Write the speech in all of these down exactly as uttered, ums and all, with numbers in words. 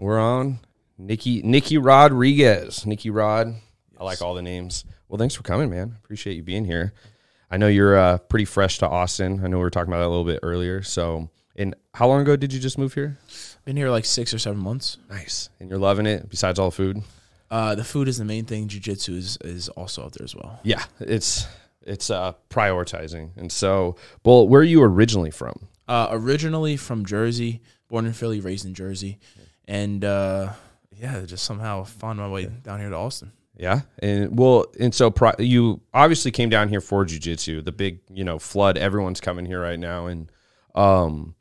We're on Nicky Nicky Rodriguez. Nicky Rod. Yes. I like all the names. Well, thanks for coming, man. Appreciate you being here. I know you're uh, pretty fresh to Austin. I know we were talking about that a little bit earlier. So, and how long ago did you just move here? Been here like six or seven months. Nice. And you're loving it besides all the food? Uh, the food is the main thing. Jiu-jitsu is, is also out there as well. Yeah, it's it's uh, prioritizing. And so, well, where are you originally from? Uh, originally from Jersey, born in Philly, raised in Jersey. And, uh, yeah, just somehow found my way down here to Austin. Yeah, and well, and so pro- you obviously came down here for jiu-jitsu, the big, you know, flood. Everyone's coming here right now, and um,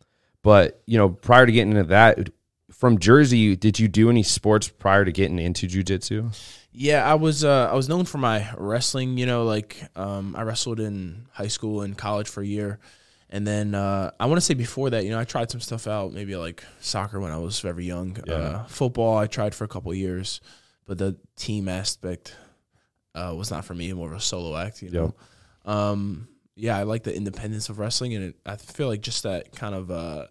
but you know, prior to getting into that, from Jersey, did you do any sports prior to getting into jiu-jitsu? Yeah, I was uh, I was known for my wrestling. You know, like um, I wrestled in high school and college for a year, and then uh, I want to say before that, you know, I tried some stuff out, maybe like soccer when I was very young. Yeah. Uh, football, I tried for a couple of years. But the team aspect uh, was not for me, more of a solo act, you know. Yep. Um, yeah, I like the independence of wrestling, and it, I feel like just that kind of uh,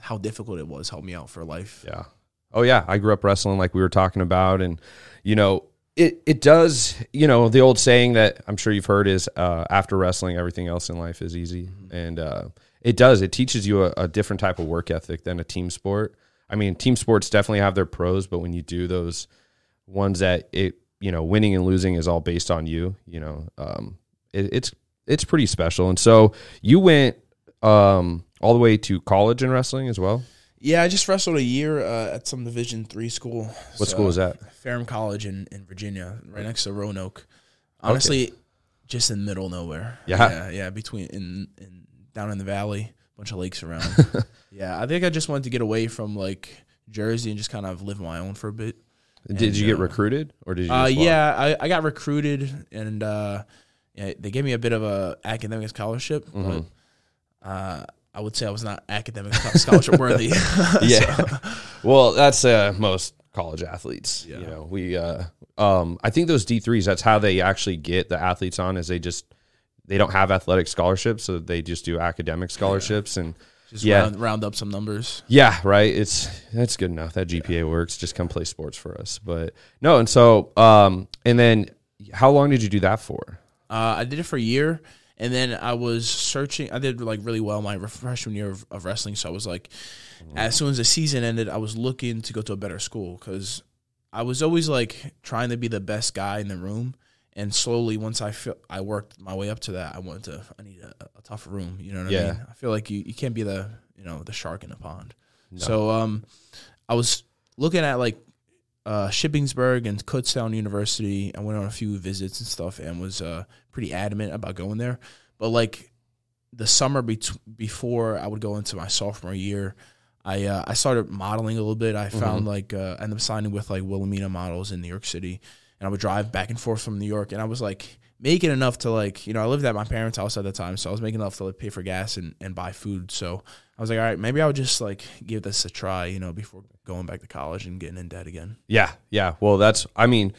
how difficult it was helped me out for life. Yeah. Oh, yeah. I grew up wrestling like we were talking about, and, you know, it, it does, you know, the old saying that I'm sure you've heard is uh, after wrestling, everything else in life is easy. Mm-hmm. And uh, it does. It teaches you a, a different type of work ethic than a team sport. I mean, team sports definitely have their pros, but when you do those – ones that it, you know, winning and losing is all based on you, you know, um, it, it's, it's pretty special. And so you went, um, all the way to college in wrestling as well. Yeah. I just wrestled a year, uh, at some division three school. What so, school is that? Ferrum College in, in Virginia, right next to Roanoke. Honestly, okay. Just in the middle of nowhere. Yeah. Yeah. yeah between in, in down in the valley, bunch of lakes around. Yeah. I think I just wanted to get away from like Jersey and just kind of live my own for a bit. Did and, you get uh, recruited, or did you? Uh, yeah, I, I got recruited, and uh, yeah, they gave me a bit of a academic scholarship. Mm-hmm. But uh, I would say I was not academic scholarship worthy. Yeah, so. Well, that's uh, most college athletes. Yeah. You know, we. Uh, um, I think those D threes. That's how they actually get the athletes on. Is they just they don't have athletic scholarships, so they just do academic scholarships yeah. and. Just yeah. round, round up some numbers. Yeah, right. It's that's good enough. That G P A yeah. works. Just come play sports for us. But no, and so um, and then how long did you do that for? Uh, I did it for a year, and then I was searching. I did like really well my freshman year of, of wrestling. So I was like, mm-hmm. as soon as the season ended, I was looking to go to a better school because I was always like trying to be the best guy in the room. And slowly, once I feel I worked my way up to that, I wanted to. I need a, a tough room. You know what yeah. I mean? I feel like you, you can't be the you know the shark in the pond. No. So um, I was looking at like uh, Shippensburg and Kutztown University. I went on a few visits and stuff, and was uh, pretty adamant about going there. But like the summer be- before I would go into my sophomore year, I uh, I started modeling a little bit. I mm-hmm. found like uh, I ended up signing with like Wilhelmina Models in New York City. And I would drive back and forth from New York, and I was, like, making enough to, like, you know, I lived at my parents' house at the time, so I was making enough to, like, pay for gas and, and buy food. So I was like, all right, maybe I would just, like, give this a try, you know, before going back to college and getting in debt again. Yeah, yeah. Well, that's – I mean,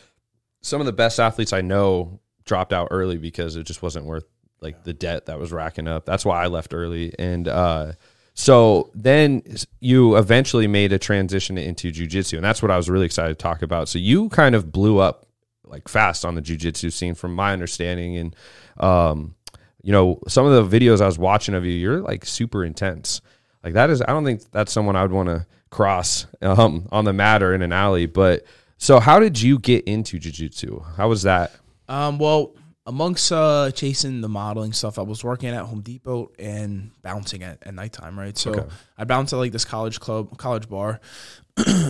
some of the best athletes I know dropped out early because it just wasn't worth, like, yeah. the debt that was racking up. That's why I left early. And uh, so then you eventually made a transition into jiu-jitsu, and that's what I was really excited to talk about. So you kind of blew up like fast on the jiu-jitsu scene from my understanding. And, um, you know, some of the videos I was watching of you, you're like super intense. Like that is, I don't think that's someone I would want to cross um, on the mat or in an alley. But so how did you get into jiu-jitsu? How was that? Um, well, amongst uh, chasing the modeling stuff, I was working at Home Depot and bouncing at, at nighttime. Right. So okay. I bounced at like this college club, college bar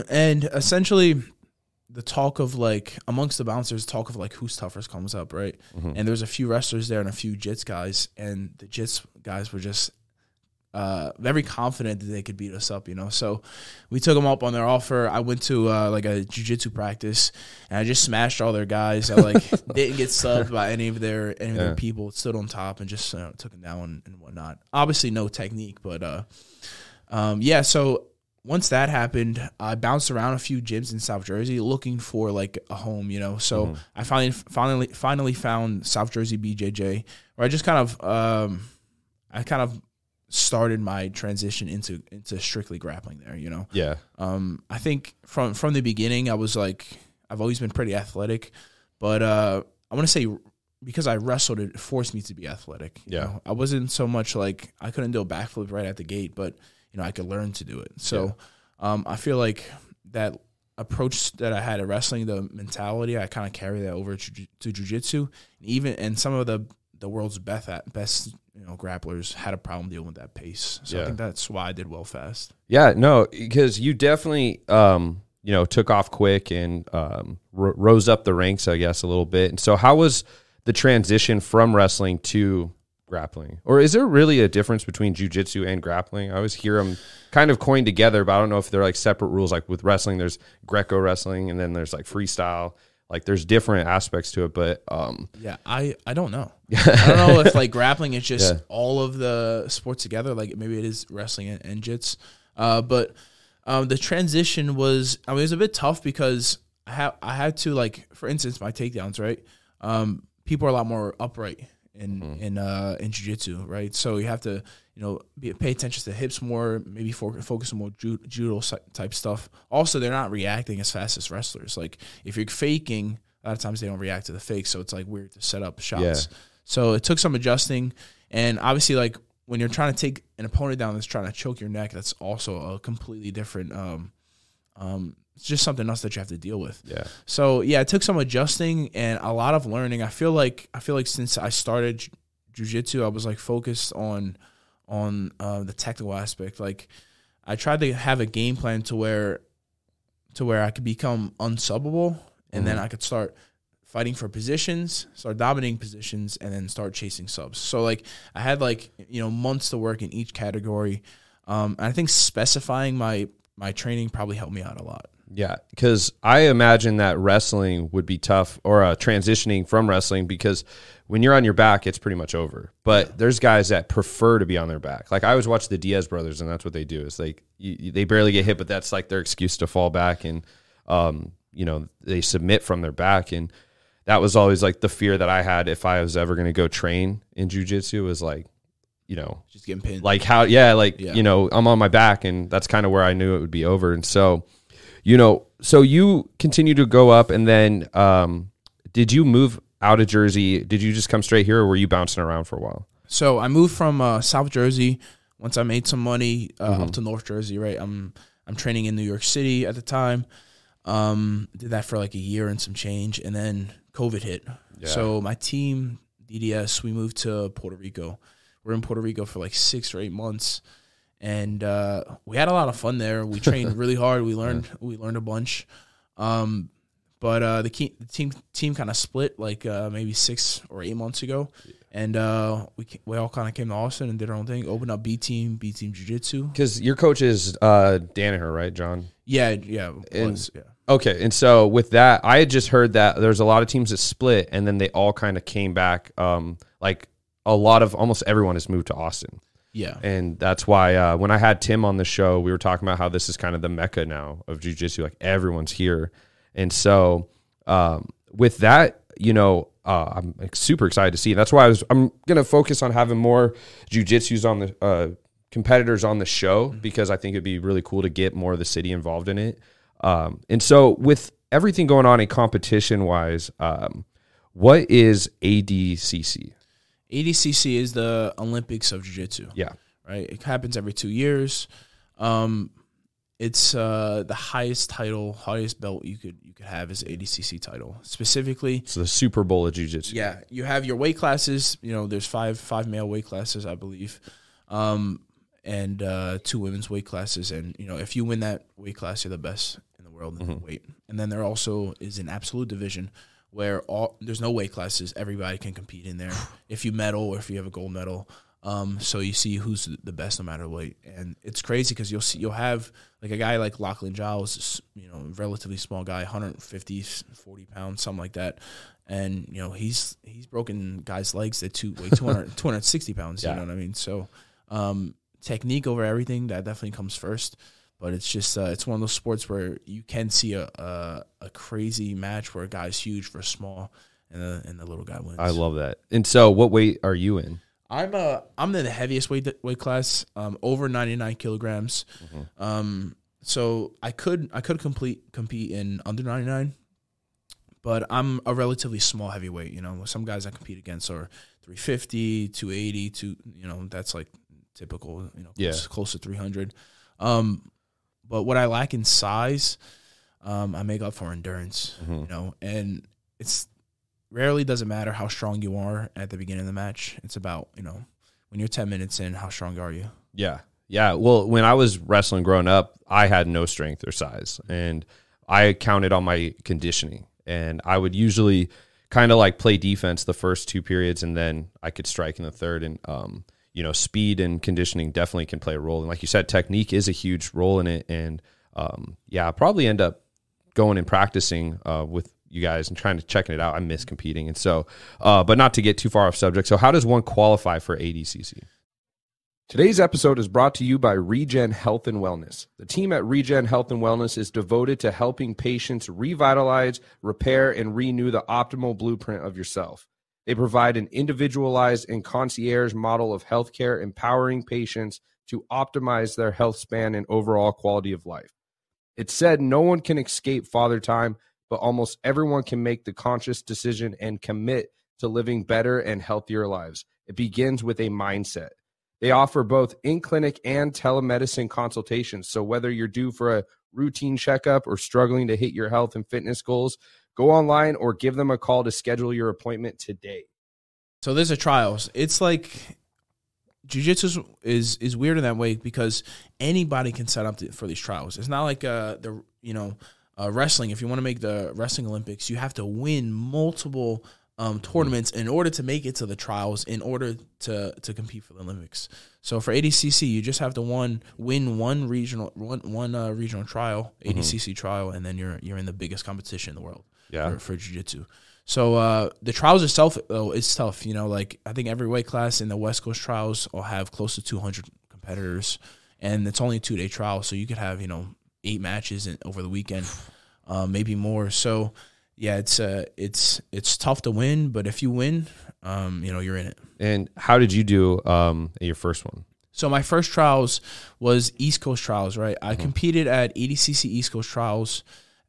and essentially the talk of, like, amongst the bouncers, talk of, like, who's toughest comes up, right? Mm-hmm. And there's a few wrestlers there and a few jits guys, and the jits guys were just uh, very confident that they could beat us up, you know? So we took them up on their offer. I went to, uh, like, a jiu-jitsu practice, and I just smashed all their guys. I, like, didn't get subbed by any of their any of yeah. their people. Stood on top and just uh, took them down and whatnot. Obviously, no technique, but, uh, um, yeah, so... Once that happened, I bounced around a few gyms in South Jersey looking for, like, a home, you know. So mm-hmm. I finally, finally, finally found South Jersey B J J, where I just kind of, um, I kind of started my transition into into strictly grappling there, you know? Yeah. Um, I think from, from the beginning, I was like, I've always been pretty athletic, but uh, I want to say because I wrestled, it forced me to be athletic. You yeah. know? I wasn't so much like, I couldn't do a backflip right at the gate, but, you know, I could learn to do it. So yeah. um, I feel like that approach that I had at wrestling, the mentality, I kind of carry that over to, to jiu-jitsu. Even, and some of the, the world's best, best you know, grapplers had a problem dealing with that pace. So yeah. I think that's why I did well fast. Yeah, no, because you definitely, um, you know, took off quick and um, r- rose up the ranks, I guess, a little bit. And so how was the transition from wrestling to grappling? Or is there really a difference between jiu-jitsu and grappling? I always hear them kind of coined together, but I don't know if they're like separate rules. Like with wrestling, there's Greco wrestling, and then there's like freestyle. Like there's different aspects to it, but um, yeah, I, I don't know. I don't know if like grappling is just yeah. all of the sports together. Like maybe it is wrestling and, and jits. Uh, but um, the transition was, I mean, it was a bit tough because I have I had to like, for instance, my takedowns, right? Um, people are a lot more upright in mm-hmm. in uh, in jiu-jitsu, right? So you have to you know be, pay attention to the hips more, maybe for, focus on more ju- judo type stuff. Also, they're not reacting as fast as wrestlers. Like if you're faking, a lot of times they don't react to the fake, so it's like weird to set up shots. Yeah. So it took some adjusting, and obviously, like when you're trying to take an opponent down that's trying to choke your neck, that's also a completely different. Um, um, it's just something else that you have to deal with. Yeah. So yeah, it took some adjusting and a lot of learning. I feel like I feel like since I started j- jiu-jitsu, I was like focused on. on uh, the technical aspect. Like I tried to have a game plan to where to where I could become unsubbable, and mm-hmm. then I could start fighting for positions, start dominating positions, and then start chasing subs. So like I had like you know months to work in each category. Um, and I think specifying my, my training probably helped me out a lot. Yeah, because I imagine that wrestling would be tough, or uh, transitioning from wrestling, because when you're on your back, it's pretty much over. But yeah. there's guys that prefer to be on their back. Like I always watch the Diaz brothers, and that's what they do. It's like you, they barely get hit, but that's like their excuse to fall back, and um, you know they submit from their back. And that was always like the fear that I had if I was ever going to go train in jiu-jitsu was like, you know, just getting pinned. Like how, yeah, like yeah. you know, I'm on my back, and that's kind of where I knew it would be over. And so. You know, so you continue to go up, and then um, did you move out of Jersey? Did you just come straight here, or were you bouncing around for a while? So I moved from uh, South Jersey once I made some money uh, mm-hmm. up to North Jersey, right? I'm I'm training in New York City at the time. Um, did that for like a year and some change, and then COVID hit. Yeah. So my team, D D S, we moved to Puerto Rico. We're in Puerto Rico for like six or eight months. And uh, we had a lot of fun there. We trained really hard. We learned yeah. we learned a bunch. Um, but uh, the, key, the team team kind of split like uh, maybe six or eight months ago. Yeah. And uh, we we all kind of came to Austin and did our own thing. Opened up B-Team, B-Team Jiu-Jitsu. Because your coach is uh, Danaher, right, John? Yeah, yeah, and, was, yeah. Okay, and so with that, I had just heard that there's a lot of teams that split, and then they all kind of came back. Um, like a lot of almost everyone has moved to Austin. Yeah. And that's why uh, when I had Tim on the show, we were talking about how this is kind of the mecca now of jiu-jitsu. Like everyone's here. And so um, with that, you know, uh, I'm like, super excited to see. That's why I was, I'm going to focus on having more jiu-jitsus on the uh, competitors on the show, mm-hmm. because I think it'd be really cool to get more of the city involved in it. Um, and so with everything going on in competition wise, um, what is A D C C? A D C C is the Olympics of jiu-jitsu. Yeah. Right? It happens every two years. Um, it's uh, the highest title, highest belt you could you could have is A D C C title. Specifically. It's the Super Bowl of jiu-jitsu. Yeah. You have your weight classes. You know, there's five five male weight classes, I believe, um, and uh, two women's weight classes. And, you know, if you win that weight class, you're the best in the world in mm-hmm. the weight. And then there also is an absolute division where all there's no weight classes, everybody can compete in there. If you medal or if you have a gold medal, um, so you see who's the best no matter what. And it's crazy because you'll see you'll have like a guy like Lachlan Giles, you know, relatively small guy, one fifty, forty pounds, something like that. And you know he's he's broken guys' legs that two weigh two hundred, two sixty pounds. Yeah. You know what I mean? So um, technique over everything, that definitely comes first. But it's just, uh, it's one of those sports where you can see a a, a crazy match where a guy's huge versus small, and the, and the little guy wins. I love that. And so what weight are you in? I'm a I'm in the heaviest weight weight class, um, over ninety-nine kilograms. Mm-hmm. Um, so I could I could complete compete in under ninety-nine, but I'm a relatively small heavyweight. You know, some guys I compete against are three fifty, two eighty, two. You know, that's like typical. You know, yeah. close, close to three hundred. Um, but what I lack in size, um, I make up for endurance. Mm-hmm. You know, and it's. Rarely does it matter how strong you are at the beginning of the match. It's about, you know, when you're ten minutes in, how strong are you? Yeah. Yeah. Well, when I was wrestling growing up, I had no strength or size. And I counted on my conditioning. And I would usually kind of like play defense the first two periods, and then I could strike in the third. And, um, you know, speed and conditioning definitely can play a role. And like you said, technique is a huge role in it. And, um, yeah, I'll probably end up going and practicing uh, with you guys and trying to check it out. I miss competing. And so, uh, but not to get too far off subject. So how does one qualify for A D C C? Today's episode is brought to you by Regen Health and Wellness. The team at Regen Health and Wellness is devoted to helping patients revitalize, repair, and renew the optimal blueprint of yourself. They provide an individualized and concierge model of healthcare, empowering patients to optimize their health span and overall quality of life. It's said no one can escape father time, but almost everyone can make the conscious decision and commit to living better and healthier lives. It begins with a mindset. They offer both in-clinic and telemedicine consultations, so whether you're due for a routine checkup or struggling to hit your health and fitness goals, go online or give them a call to schedule your appointment today. So there's a trials. It's like jiu-jitsu is, is weird in that way because anybody can set up for these trials. It's not like uh, the, you know, Uh, wrestling, if you want to make the wrestling Olympics, you have to win multiple um, tournaments in order to make it to the trials, in order to to compete for the Olympics. So for A D C C, you just have to one win one regional one one uh, regional trial, A D C C mm-hmm. trial, and then you're you're in the biggest competition in the world. Yeah. for, for jiu-jitsu. So uh, the trials itself though is tough. You know, like I think every weight class in the West Coast trials will have close to two hundred competitors, and it's only a two day trial, so you could have you know. eight matches in, over the weekend, um, maybe more. So, yeah, it's uh, it's it's tough to win, but if you win, um, you know, you're in it. And how did you do um, at your first one? So my first trials was East Coast trials, right? Mm-hmm. I competed at A D C C East Coast trials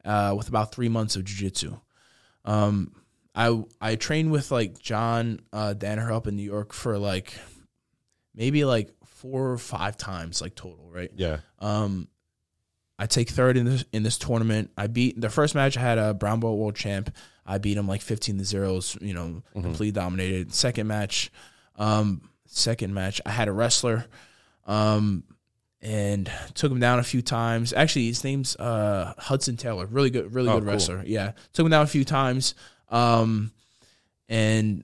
uh, with about three months of jiu-jitsu. Um, I, I trained with, like, John uh, Danaher up in New York for, like, maybe, like, four or five times, like, total, right? Yeah. Um. I take third in this in this tournament. I beat the first match. I had a brown belt world champ. I beat him like fifteen to zeros. You know, mm-hmm. completely dominated. Second match, um, second match. I had a wrestler, um, and took him down a few times. Actually, his name's uh, Hudson Taylor. Really good, really oh, good wrestler. Cool. Yeah, took him down a few times, um, and.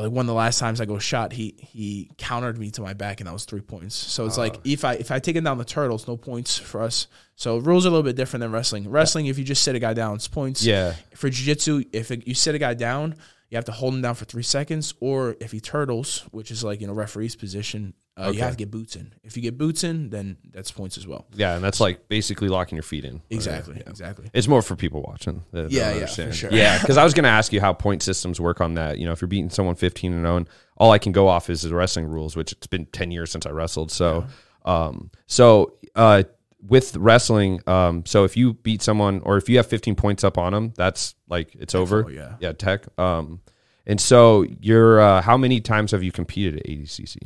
Like one of the last times I go shot, he he countered me to my back, and that was three points. So it's uh, like if I if I take him down the turtles, no points for us. So rules are a little bit different than wrestling. Wrestling, if you just sit a guy down, it's points. Yeah. For jiu-jitsu, if it, you sit a guy down, you have to hold him down for three seconds, or if he turtles, which is like you know referee's position, uh, okay. you have to get boots in. If you get boots in, then that's points as well. Yeah, and that's like basically locking your feet in. Exactly, right? yeah. exactly. It's more for people watching. That, yeah, that yeah, for sure. Yeah, because I was going to ask you how point systems work on that. You know, if you're beating someone fifteen and oh, and all I can go off is the wrestling rules, which it's been ten years since I wrestled. So, yeah. um, so uh, with wrestling, um, so if you beat someone or if you have fifteen points up on them, that's like it's Technical, over. Yeah, yeah, tech. Um, and so you're uh, how many times have you competed at A D C C?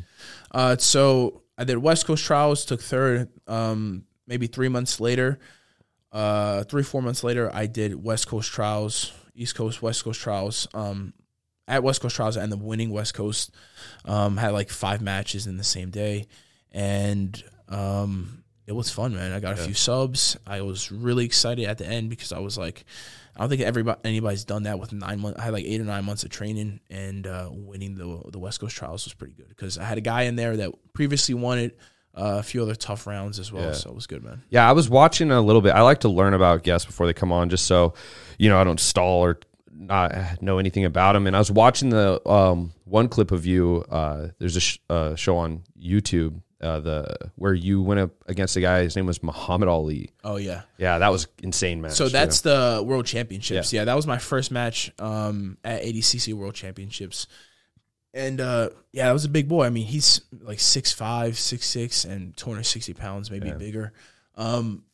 Uh, so I did West Coast trials, took third. Um, maybe three months later, uh, three four months later, I did West Coast trials, East Coast, West Coast trials. Um, at West Coast trials, I ended up winning West Coast. Um, had like five matches in the same day, and um, it was fun, man. I got yeah. a few subs. I was really excited at the end because I was like. I don't think everybody, anybody's done that with nine months. I had like eight or nine months of training, and uh, winning the the West Coast trials was pretty good because I had a guy in there that previously won it, uh, a few other tough rounds as well. Yeah. So it was good, man. Yeah, I was watching a little bit. I like to learn about guests before they come on just so, you know, I don't stall or not know anything about them. And I was watching the um, one clip of you. Uh, there's a sh- uh, show on YouTube. Uh, the where you went up against a guy, his name was Muhammad Ali. Oh, yeah. Yeah, that was insane match. So that's you know? the World Championships. Yeah. yeah, that was my first match um, at A D C C World Championships. And uh, yeah, that was a big boy. I mean, he's like six five, six six, and two hundred sixty pounds, maybe yeah. bigger. Um,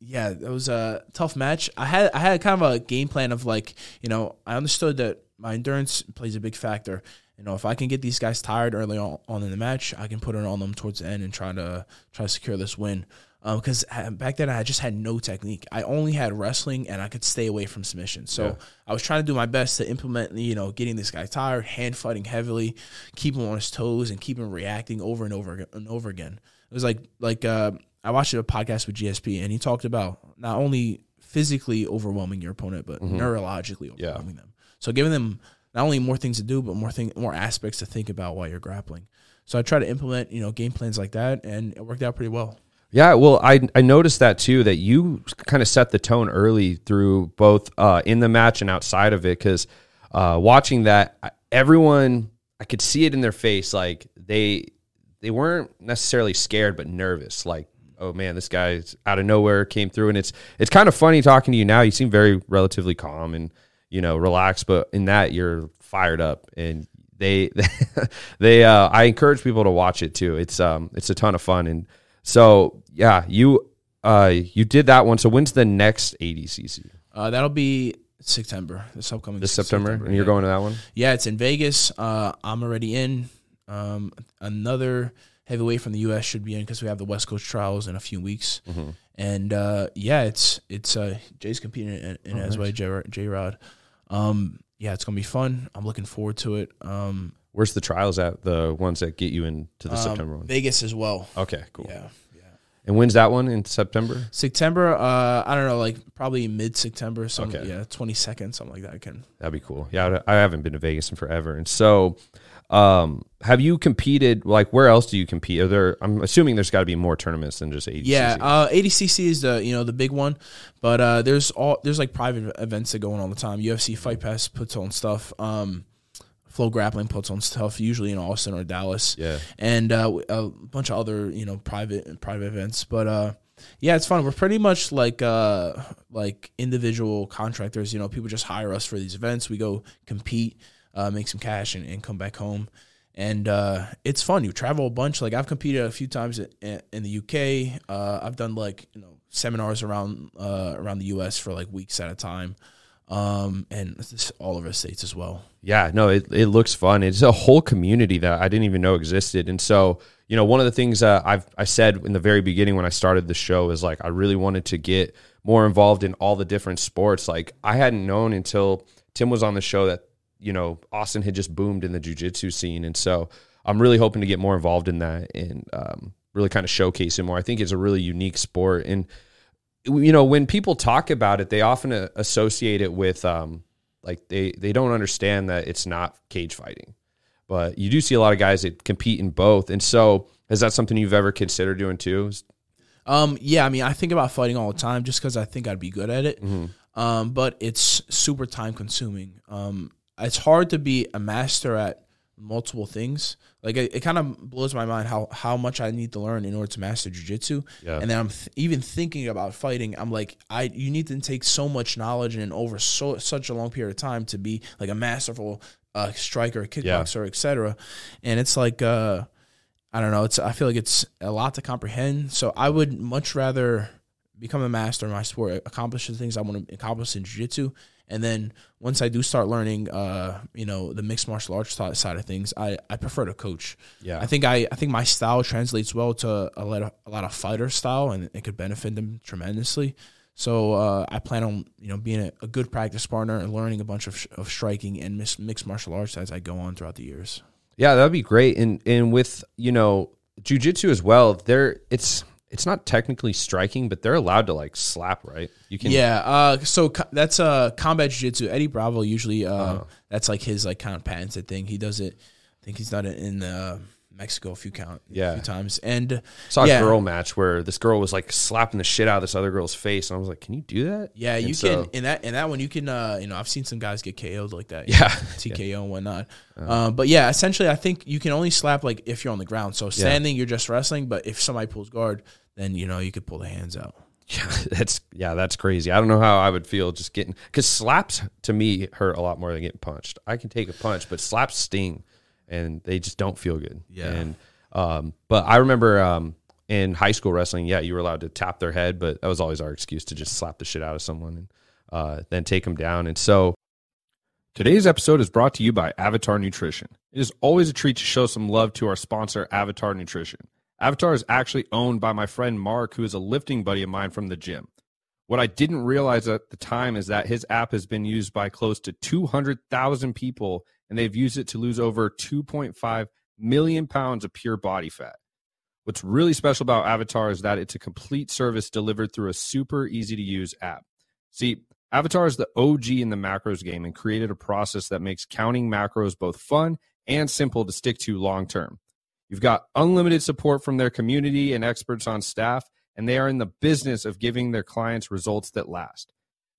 yeah, that was a tough match. I had I had kind of a game plan of like, you know, I understood that my endurance plays a big factor. You know, if I can get these guys tired early on, on in the match, I can put it on them towards the end and try to try to secure this win. Because um, back then I just had no technique. I only had wrestling, and I could stay away from submission. So yeah. I was trying to do my best to implement, you know, getting this guy tired, hand fighting heavily, keep him on his toes, and keep him reacting over and over and over again. It was like like uh, I watched a podcast with G S P, and he talked about not only physically overwhelming your opponent, but mm-hmm. neurologically overwhelming yeah. them. So giving them not only more things to do, but more thing, more aspects to think about while you're grappling. So I try to implement, you know, game plans like that, and it worked out pretty well. Yeah, well, I I noticed that too, that you kind of set the tone early through both uh, in the match and outside of it, because uh, watching that, everyone, I could see it in their face, like they they weren't necessarily scared, but nervous, like, oh man, this guy's out of nowhere came through, and it's it's kind of funny talking to you now. You seem very relatively calm and, you know, relaxed, but in that you're fired up, and they they uh, I encourage people to watch it too. It's um it's a ton of fun. And so yeah, you uh you did that one. So when's the next A D C C? Uh, that'll be September. This upcoming this September, September and you're yeah. going to that one? Yeah, it's in Vegas. Uh, I'm already in. Um, another heavyweight from the U S should be in because we have the West Coast trials in a few weeks. Mm-hmm. And uh, yeah, it's it's uh, Jay's competing in, in oh, as well, nice. J Rod. Um, yeah, it's gonna be fun. I'm looking forward to it. Um. Where's the trials at, the ones that get you into the um, September one? Vegas as well. Okay, cool. Yeah, yeah. And when's that one, in September? September, uh, I don't know, like probably mid-September, something, okay. yeah, twenty-second, something like that. I can. That'd be cool. Yeah, I haven't been to Vegas in forever. And so um, have you competed, like where else do you compete? Are there? I'm assuming there's got to be more tournaments than just A D C C. Yeah, uh, A D C C is the, you know, the big one, but uh, there's all there's like private events that go on all the time. U F C Fight Pass puts on stuff. Um Flo Grappling puts on stuff, usually in Austin or Dallas, yeah, and uh, a bunch of other, you know, private private events. But uh, yeah, it's fun. We're pretty much like uh, like individual contractors. You know, people just hire us for these events. We go compete, uh, make some cash, and, and come back home. And uh, it's fun. You travel a bunch. Like I've competed a few times in, in the U K. Uh, I've done like you know seminars around uh, around the U S for like weeks at a time. Um, and this, all of our states as well. Yeah, no, it, it looks fun. It's a whole community that I didn't even know existed. And so, you know, one of the things uh, I've, I said in the very beginning when I started the show is like, I really wanted to get more involved in all the different sports. Like I hadn't known until Tim was on the show that, you know, Austin had just boomed in the jiu-jitsu scene. And so I'm really hoping to get more involved in that and, um, really kind of showcase it more. I think it's a really unique sport, and you know, when people talk about it, they often associate it with, um, like they, they don't understand that it's not cage fighting, but you do see a lot of guys that compete in both. And so is that something you've ever considered doing too? Um, yeah. I mean, I think about fighting all the time just cause I think I'd be good at it. Mm-hmm. Um, but it's super time consuming. Um, it's hard to be a master at multiple things. Like it, it kind of blows my mind how, how much I need to learn in order to master jiu-jitsu. Yeah. And then I'm th- even thinking about fighting. I'm like, I you need to take so much knowledge and over so such a long period of time to be like a masterful uh, striker, kickboxer, yeah. et cetera. And it's like, uh, I don't know. It's I feel like it's a lot to comprehend. So I would much rather become a master in my sport, accomplish the things I want to accomplish in jiu-jitsu. And then once I do start learning, uh, you know, the mixed martial arts side of things, I, I prefer to coach. Yeah, I think I, I think my style translates well to a lot of, a lot of fighter style, and it could benefit them tremendously. So uh, I plan on you know being a, a good practice partner and learning a bunch of sh- of striking and mis- mixed martial arts as I go on throughout the years. Yeah, that'd be great. And and with you know jiu-jitsu as well, there it's. It's not technically striking, but they're allowed to like slap, right? You can, yeah. Uh, so co- that's a uh, combat jiu-jitsu. Eddie Bravo usually, uh, uh-huh. that's like his like kind of patented thing. He does it. I think he's done it in uh, Mexico a few count, yeah. a few times. And saw yeah. a girl match where this girl was like slapping the shit out of this other girl's face, and I was like, "Can you do that?" Yeah, and you so, can. In that in that one, you can. Uh, you know, I've seen some guys get K O'd like that. Yeah, you know, T K O yeah. and whatnot. Um, uh, but yeah, essentially, I think you can only slap like if you're on the ground. So standing, yeah. you're just wrestling. But if somebody pulls guard, then, you know, you could pull the hands out. Yeah, that's yeah, that's crazy. I don't know how I would feel just getting – because slaps, to me, hurt a lot more than getting punched. I can take a punch, but slaps sting. and they just don't feel good. Yeah. And, um, but I remember, um, in high school wrestling, yeah, you were allowed to tap their head, but that was always our excuse to just slap the shit out of someone and, uh, then take them down. And so today's episode is brought to you by Avatar Nutrition. It is always a treat to show some love to our sponsor, Avatar Nutrition. Avatar is actually owned by my friend Mark, who is a lifting buddy of mine from the gym. What I didn't realize at the time is that his app has been used by close to two hundred thousand people, and they've used it to lose over two point five million pounds of pure body fat. What's really special about Avatar is that it's a complete service delivered through a super easy-to-use app. See, Avatar is the O G in the macros game and created a process that makes counting macros both fun and simple to stick to long-term. You've got unlimited support from their community and experts on staff, and they are in the business of giving their clients results that last.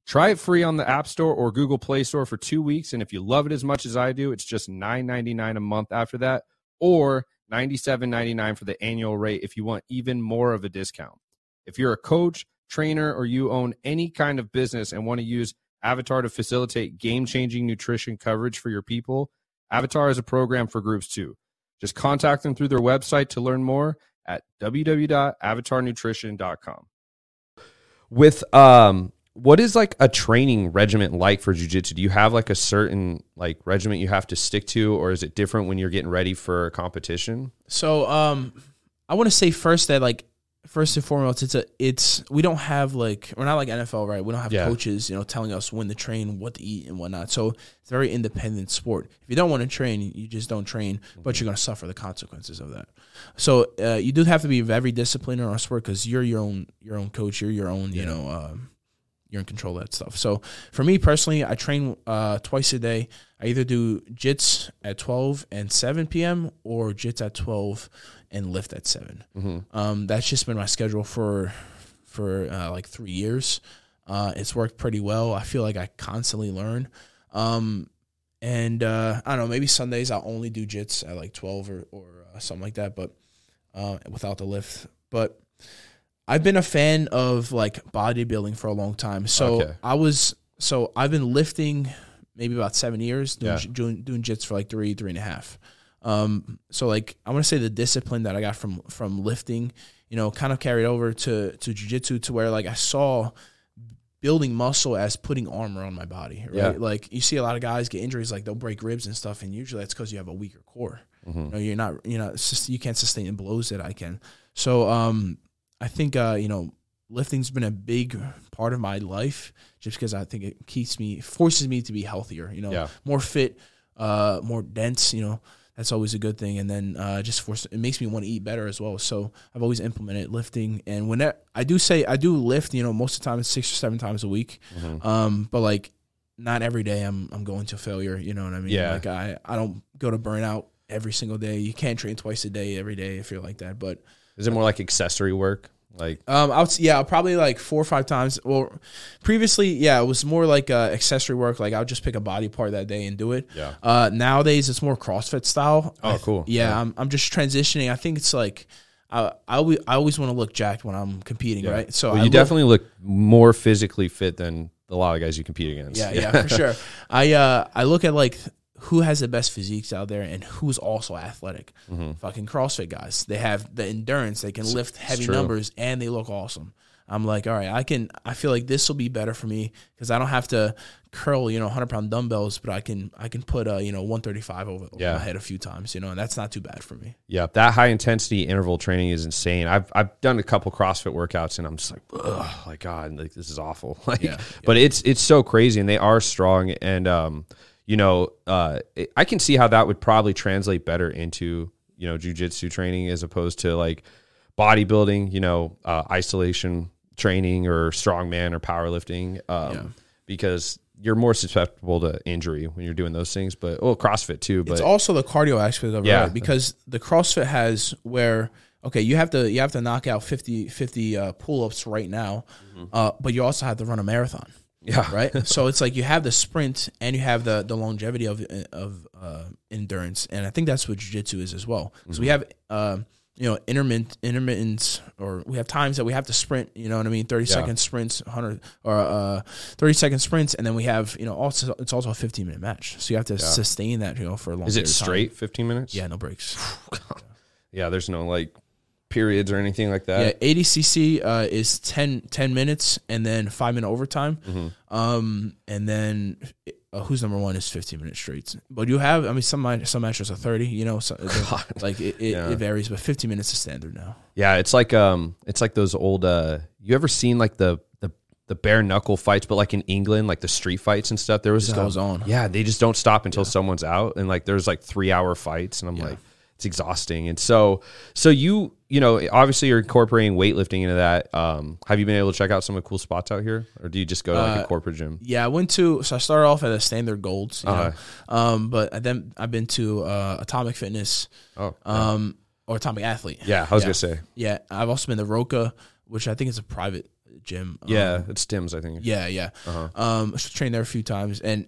Try it free on the App Store or Google Play Store for two weeks, and if you love it as much as I do, it's just nine ninety-nine a month after that, or ninety-seven ninety-nine for the annual rate if you want even more of a discount. If you're a coach, trainer, or you own any kind of business and want to use Avatar to facilitate game-changing nutrition coverage for your people, Avatar is a program for groups too. Just contact them through their website to learn more at w w w dot avatar nutrition dot com. With um, what is like a training regimen like for jiu-jitsu? Do you have like a certain like regimen you have to stick to, or is it different when you're getting ready for a competition? So um, I want to say first that like first and foremost, it's a it's we don't have like we're not like N F L, right? We don't have yeah. coaches, you know, telling us when to train, what to eat, and whatnot. So it's a very independent sport. If you don't want to train, you just don't train, but you're going to suffer the consequences of that. So uh, you do have to be very disciplined in our sport because you're your own your own coach, you're your own, you yeah. know, um, you're in control of that stuff. So for me personally, I train uh, twice a day. I either do jits at twelve and seven p.m. or jits at twelve and lift at seven. Mm-hmm. Um, that's just been my schedule for for uh, like three years. Uh, it's worked pretty well. I feel like I constantly learn. Um, and uh, I don't know, maybe Sundays I'll only do jits at like twelve or, or uh, something like that, but uh, without the lift. But I've been a fan of like bodybuilding for a long time. So okay. I was so I've been lifting maybe about seven years, doing, yeah. doing, doing jits for like three, three and a half. Um, so like, I want to say the discipline that I got from, from lifting, you know, kind of carried over to, to jiu-jitsu, to where like I saw building muscle as putting armor on my body, right? Yeah. Like you see a lot of guys get injuries, like they'll break ribs and stuff. And usually that's cause you have a weaker core. Mm-hmm. You know, you're not, you know, it's just, you can't sustain the blows that I can. So, um, I think, uh, you know, lifting's been a big part of my life just because I think it keeps me, forces me to be healthier, you know, yeah. more fit, uh, more dense, you know, that's always a good thing. And then uh, just force, it makes me want to eat better as well. So I've always implemented lifting. And when I, I do say I do lift, you know, most of the time it's six or seven times a week. Mm-hmm. Um, but like not every day I'm, I'm going to failure. You know what I mean? Yeah. Like I, I don't go to burnout every single day. You can't train twice a day, every day if you're like that. But is it more like accessory work? Like, um, I would, yeah, probably like four or five times. Well, previously, yeah, it was more like uh, accessory work. Like I would just pick a body part that day and do it. Yeah. Uh, nowadays it's more CrossFit style. Oh, cool. Yeah, yeah. I'm, I'm just transitioning. I think it's like, I, I, w- I always want to look jacked when I'm competing, yeah. right? So well, you I definitely look, look more physically fit than a lot of guys you compete against. Yeah, yeah, yeah for sure. I, uh, I look at like who has the best physiques out there and who's also athletic. Mm-hmm. Fucking CrossFit guys. They have the endurance. They can it's, lift heavy numbers and they look awesome. I'm like, all right, I can, I feel like this will be better for me because I don't have to curl, you know, hundred pound dumbbells, but I can, I can put a, uh, you know, one thirty-five over, yeah. over my head a few times, you know, and that's not too bad for me. Yeah. That high intensity interval training is insane. I've, I've done a couple CrossFit workouts and I'm just like, oh my God, like this is awful. Like, yeah, yeah. But it's, it's so crazy and they are strong. And, um, you know, uh, I can see how that would probably translate better into, you know, jiu-jitsu training as opposed to like bodybuilding, you know, uh, isolation training or strongman or powerlifting, um, yeah. because you're more susceptible to injury when you're doing those things. But, well, CrossFit too. But it's also the cardio aspect of it, yeah. right? Because the CrossFit has where, okay, you have to you have to knock out fifty, fifty uh, pull-ups right now, mm-hmm. uh, but you also have to run a marathon. Yeah. Right. So it's like you have the sprint and you have the, the longevity of of uh, endurance, and I think that's what jiu-jitsu is as well. Because mm-hmm. we have uh, you know, intermittent intermittents, or we have times that we have to sprint, you know what I mean? thirty yeah. second sprints, one hundred or uh, thirty second sprints. And then we have, you know, also, it's also a fifteen minute match. So you have to yeah. sustain that, you know, for a long time. Is it straight time. fifteen minutes? Yeah. No breaks. yeah. There's no like periods or anything like that. Yeah. A D C C uh, is ten, ten minutes and then five minute overtime. Mm-hmm. Um, and then it, Uh, who's number one is fifteen minute straights, but you have, I mean, some some matches are thirty, you know, so like it, it, yeah. it varies, but fifteen minutes is standard now. Yeah, it's like um, it's like those old. Uh, you ever seen like the the the bare knuckle fights, but like in England, like the street fights and stuff. There was just um, goes on. Yeah, they just don't stop until yeah. someone's out, and like there's like three hour fights, and I'm yeah. like, it's exhausting. And so so you you know obviously you're incorporating weightlifting into that. Um have you been able to check out some of the cool spots out here, or do you just go to like uh, a corporate gym? Yeah, I went to, so I started off at a Standard Golds, you uh-huh. know? Um but then I've been to uh Atomic Fitness, oh um or Atomic Athlete. Yeah, I was yeah. gonna say. Yeah, I've also been to Roka, which I think is a private gym. Yeah, um, it's Tim's, I think. Yeah, yeah. Uh-huh. Um I trained there a few times, and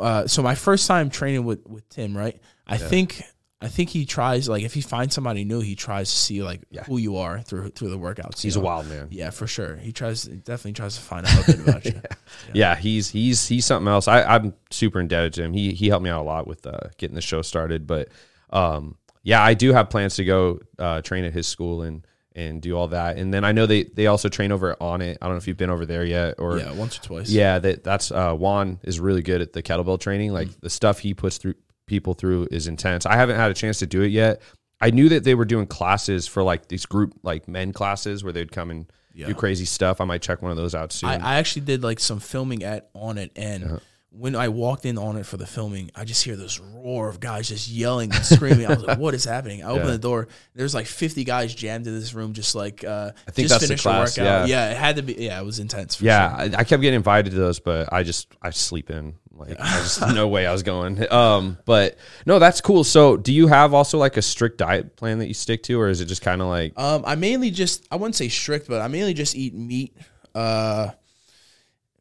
uh so my first time training with with Tim, right? I yeah. think I think he tries, like, if he finds somebody new, he tries to see, like, yeah. who you are through through the workouts. He's know? a wild man. Yeah, for sure. He tries, definitely tries to find out a bit about you. yeah. Yeah. yeah, he's he's he's something else. I, I'm super indebted to him. He he helped me out a lot with uh, getting the show started. But, um, yeah, I do have plans to go uh, train at his school and and do all that. And then I know they, they also train over at Onnit. I don't know if you've been over there yet. Or yeah, once or twice. Yeah, that, that's uh, Juan is really good at the kettlebell training. Like, mm-hmm. the stuff he puts through. people through is intense. I haven't had a chance to do it yet. I knew that they were doing classes for like these group, like men classes where they'd come and yeah. do crazy stuff. I might check one of those out soon. I, I actually did like some filming at Onnit, and uh-huh. when I walked in Onnit for the filming, I just hear this roar of guys just yelling and screaming. I was like, what is happening? I opened yeah. the door. There's like fifty guys jammed in this room, just like, uh, I think just that's finished the class, your workout. Yeah. yeah, it had to be. Yeah, it was intense. For yeah, I, I kept getting invited to those, but I just, I sleep in. Like, I just, no way I was going. Um, but no, that's cool. So do you have also like a strict diet plan that you stick to, or is it just kind of like, um, I mainly just, I wouldn't say strict, but I mainly just eat meat, uh,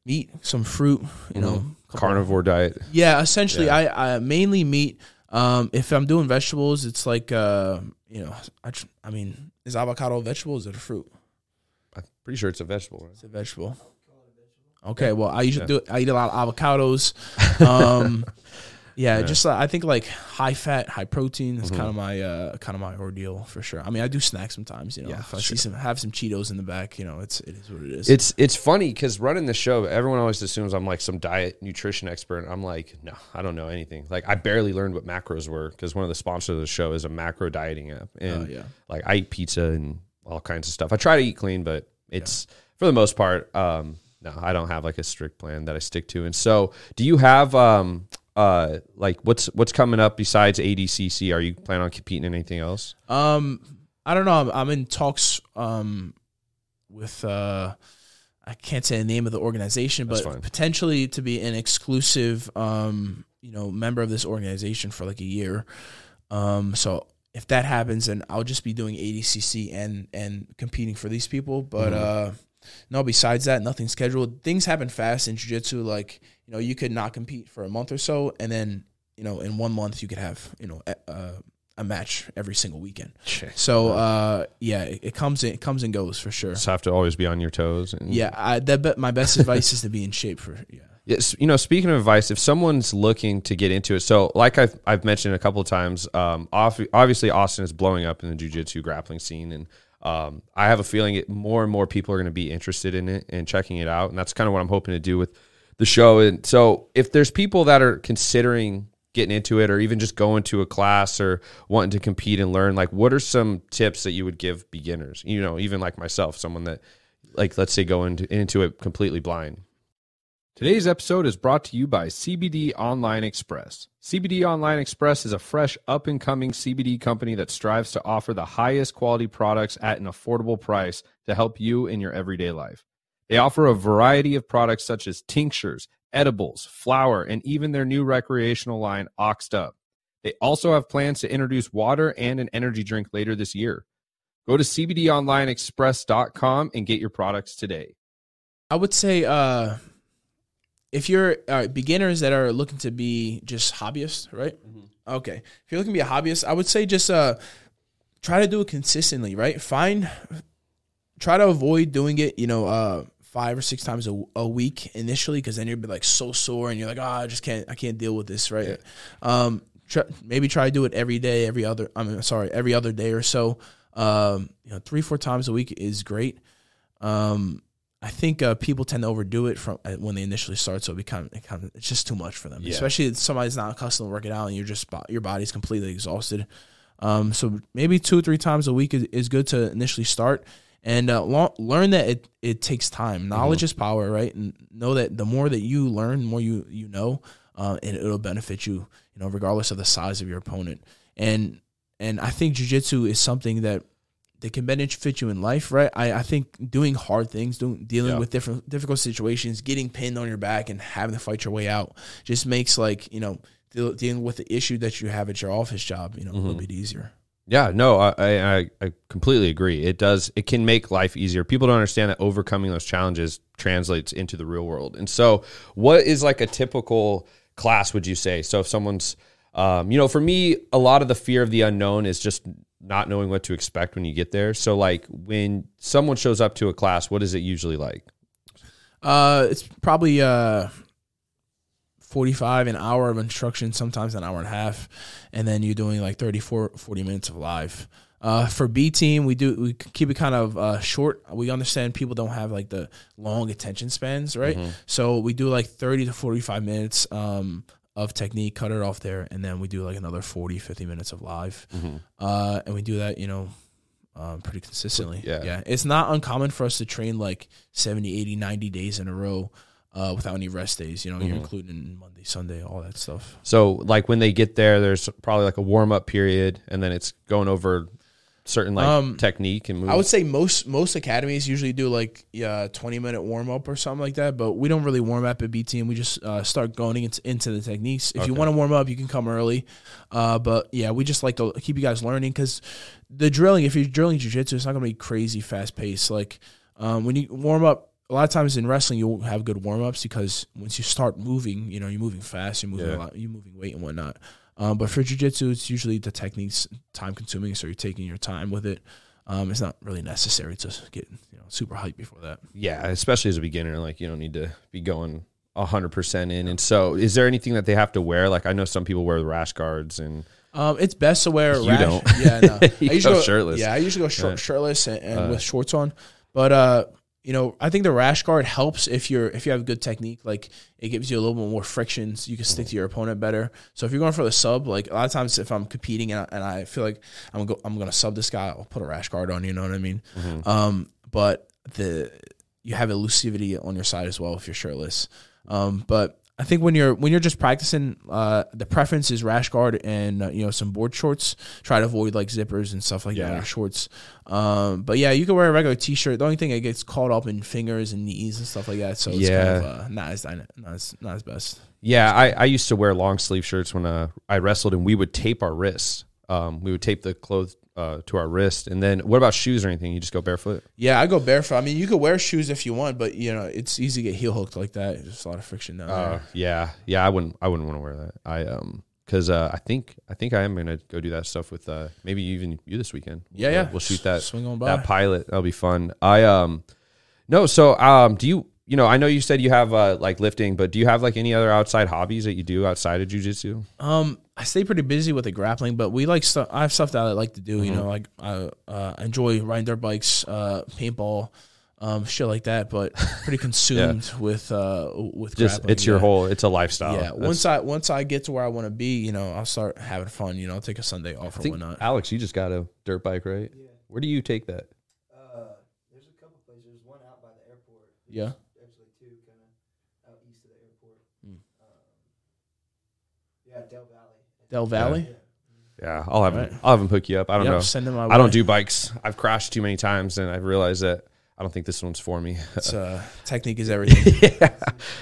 meat, some fruit, you mm-hmm. know, carnivore of, diet. Yeah. Essentially yeah. I, I mainly meat. Um, if I'm doing vegetables, it's like, uh, you know, I, I mean, is avocado a vegetable? Is it a fruit? I'm pretty sure it's a vegetable. Right? It's a vegetable. Okay, well, I usually yeah. do. I eat a lot of avocados. Um, yeah, yeah, just uh, I think like high fat, high protein is mm-hmm. kind of my uh, kind of my ordeal for sure. I mean, I do snack sometimes. You know, yeah, if I sure. see some, have some Cheetos in the back. You know, it's it is what it is. It's it's funny because running the show, everyone always assumes I'm like some diet nutrition expert. And I'm like, no, I don't know anything. Like, I barely learned what macros were because one of the sponsors of the show is a macro dieting app, and uh, yeah. like I eat pizza and all kinds of stuff. I try to eat clean, but it's yeah. for the most part. Um, No, I don't have like a strict plan that I stick to. And so do you have, um, uh, like what's, what's coming up besides A D C C? Are you planning on competing in anything else? Um, I don't know. I'm, I'm in talks, um, with, uh, I can't say the name of the organization, but potentially to be an exclusive, um, you know, member of this organization for like a year. Um, so if that happens, then I'll just be doing A D C C and, and competing for these people. But, mm-hmm. uh, no, besides that, nothing scheduled. Things happen fast in jiu-jitsu. Like, you know, you could not compete for a month or so, and then, you know, in one month you could have, you know, a, a match every single weekend. Shit. So, uh, yeah, it, it comes in, it comes and goes for sure. Just have to always be on your toes. And yeah, I, that, my best advice is to be in shape for yeah. Yes, you know, speaking of advice, if someone's looking to get into it, so like I've I've mentioned a couple of times, um, obviously Austin is blowing up in the jiu-jitsu grappling scene, and Um, I have a feeling it more and more people are going to be interested in it and checking it out. And that's kind of what I'm hoping to do with the show. And so if there's people that are considering getting into it, or even just going to a class or wanting to compete and learn, like, what are some tips that you would give beginners? You know, even like myself, someone that, like, let's say go into, into it completely blind. Today's episode is brought to you by C B D Online Xpress. C B D Online Xpress is a fresh, up-and-coming C B D company that strives to offer the highest quality products at an affordable price to help you in your everyday life. They offer a variety of products such as tinctures, edibles, flour, and even their new recreational line, Oxed Up. They also have plans to introduce water and an energy drink later this year. Go to C B D online express dot com and get your products today. I would say... uh If you're uh, beginners that are looking to be just hobbyists, right? Mm-hmm. Okay. If you're looking to be a hobbyist, I would say just uh, try to do it consistently, right? Find, try to avoid doing it, you know, uh, five or six times a, a week initially, because then you'll be like so sore and you're like, oh, I just can't, I can't deal with this, right? Yeah. Um, try, maybe try to do it every day, every other, I mean, sorry, every other day or so. Um, you know, three, four times a week is great. Um, I think uh, people tend to overdo it from uh, when they initially start, so it become it kind of, it's just too much for them. Yeah. Especially if somebody's not accustomed to working out and you're just your body's completely exhausted. Um, so maybe two or three times a week is, is good to initially start, and uh, lo- learn that it, it takes time. Knowledge mm-hmm. is power, right? And know that the more that you learn, the more you you know, uh, and it'll benefit you, you know, regardless of the size of your opponent. And and I think jiu-jitsu is something that that can benefit you in life, right? I, I think doing hard things, doing dealing yeah. with different difficult situations, getting pinned on your back and having to fight your way out, just makes, like, you know, deal, dealing with the issue that you have at your office job, you know, mm-hmm. a little bit easier. Yeah, no, I, I I completely agree. It does. It can make life easier. People don't understand that overcoming those challenges translates into the real world. And so, what is like a typical class, would you say? So if someone's, um, you know, for me, a lot of the fear of the unknown is just not knowing what to expect when you get there. So like when someone shows up to a class, what is it usually like? Uh, it's probably uh, forty-five, an hour of instruction, sometimes an hour and a half. And then you're doing like thirty, forty minutes of live. Uh, for B team, we do, we keep it kind of uh, short. We understand people don't have like the long attention spans, right? Mm-hmm. So we do like thirty to forty-five minutes um, of technique, cut it off there, and then we do like another forty, fifty minutes of live. Mm-hmm. Uh, and we do that, you know, um, pretty consistently. Yeah. yeah. It's not uncommon for us to train like seventy, eighty, ninety days in a row uh, without any rest days. You know, mm-hmm. you're including Monday, Sunday, all that stuff. So like when they get there, there's probably like a warm-up period, and then it's going over certain like um, technique and move. I would say most most academies usually do like yeah twenty minute warm up or something like that, but we don't really warm up at B team. We just uh, start going into, into the techniques. If okay. you want to warm up, you can come early, uh, but yeah, we just like to keep you guys learning, because the drilling, if you're drilling jiu-jitsu, it's not gonna be crazy fast paced. Like um, when you warm up, a lot of times in wrestling you'll have good warm ups because once you start moving, you know, you're moving fast, you're moving yeah. a lot, you're moving weight and whatnot. Um, but for jiu-jitsu, it's usually the technique's time-consuming, so you're taking your time with it. Um, it's not really necessary to get, you know, super hyped before that. Yeah, especially as a beginner, like you don't need to be going one hundred percent in. And so is there anything that they have to wear? Like I know some people wear the rash guards and – Um, it's best to wear a rash. You don't. Yeah, no. you I usually go, go shirtless. Yeah, I usually go sh- yeah. shirtless and, and uh, with shorts on. But, uh, you know, I think the rash guard helps if you're if you have good technique. Like – it gives you a little bit more friction, so you can stick to your opponent better. So if you're going for the sub, like a lot of times if I'm competing and I, and I feel like I'm go, I'm going to sub this guy, I'll put a rash guard on, you know what I mean? Mm-hmm. Um, but the you have elusivity on your side as well if you're shirtless. Um, but I think when you're when you're just practicing, uh, the preference is rash guard and uh, you know, some board shorts. Try to avoid like zippers and stuff like yeah. that in your shorts. Um, but yeah, you can wear a regular t-shirt. The only thing that gets caught up in fingers and knees and stuff like that. So it's yeah. kind of uh, not as not as not as best. Yeah, I, I used to wear long sleeve shirts when uh, I wrestled, and we would tape our wrists. Um, we would tape the clothes uh, to our wrist. And then what about shoes or anything? You just go barefoot? Yeah, I go barefoot. I mean, you could wear shoes if you want, but you know, it's easy to get heel hooked like that. There's a lot of friction down uh, there. Yeah, yeah, I wouldn't, I wouldn't want to wear that. I um, because uh, I think, I think I am gonna go do that stuff with uh, maybe even you this weekend. Yeah, yeah, yeah. We'll shoot that swing on by that pilot. That'll be fun. I um, no, so um, do you? You know, I know you said you have uh, like lifting, but do you have like any other outside hobbies that you do outside of jiu-jitsu? Um, I stay pretty busy with the grappling, but we like stuff. I have stuff that I like to do. Mm-hmm. You know, like I uh, enjoy riding dirt bikes, uh, paintball, um, shit like that. But pretty consumed yeah. with uh, with just grappling. It's yeah. your whole. It's a lifestyle. Yeah. That's, once I once I get to where I want to be, you know, I'll start having fun. You know, I'll take a Sunday off I or think, whatnot. Alex, you just got a dirt bike, right? Yeah. Where do you take that? Uh, there's a couple places. There's one out by the airport. Yeah. Del Valley. Del Valley? Yeah, yeah I'll have right. him, I'll have him hook you up. I don't yep, know. Send him my way. I don't do bikes. I've crashed too many times, and I realized that I don't think this one's for me. It's, uh, technique is everything. yeah.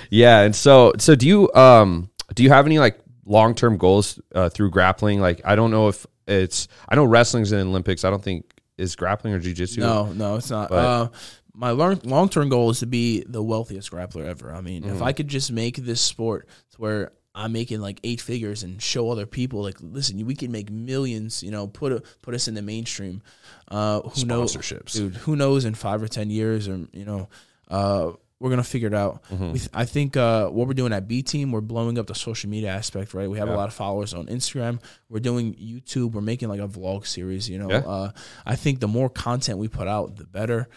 yeah, and so so do you um do you have any like long term goals uh, through grappling? Like I don't know if it's I know wrestling's in the Olympics. I don't think is grappling or jiu-jitsu. No, no, it's not. But, uh, my long term goal is to be the wealthiest grappler ever. I mean, mm-hmm. if I could just make this sport to where I'm making like eight figures and show other people like, listen, we can make millions, you know, put a, put us in the mainstream. Uh, who knows, dude, who knows in five or ten years or, you know, uh, we're going to figure it out. Mm-hmm. We th- I think uh, what we're doing at B-Team, we're blowing up the social media aspect, right? We have yeah. a lot of followers on Instagram. We're doing YouTube. We're making like a vlog series, you know. Yeah. Uh, I think the more content we put out, the better.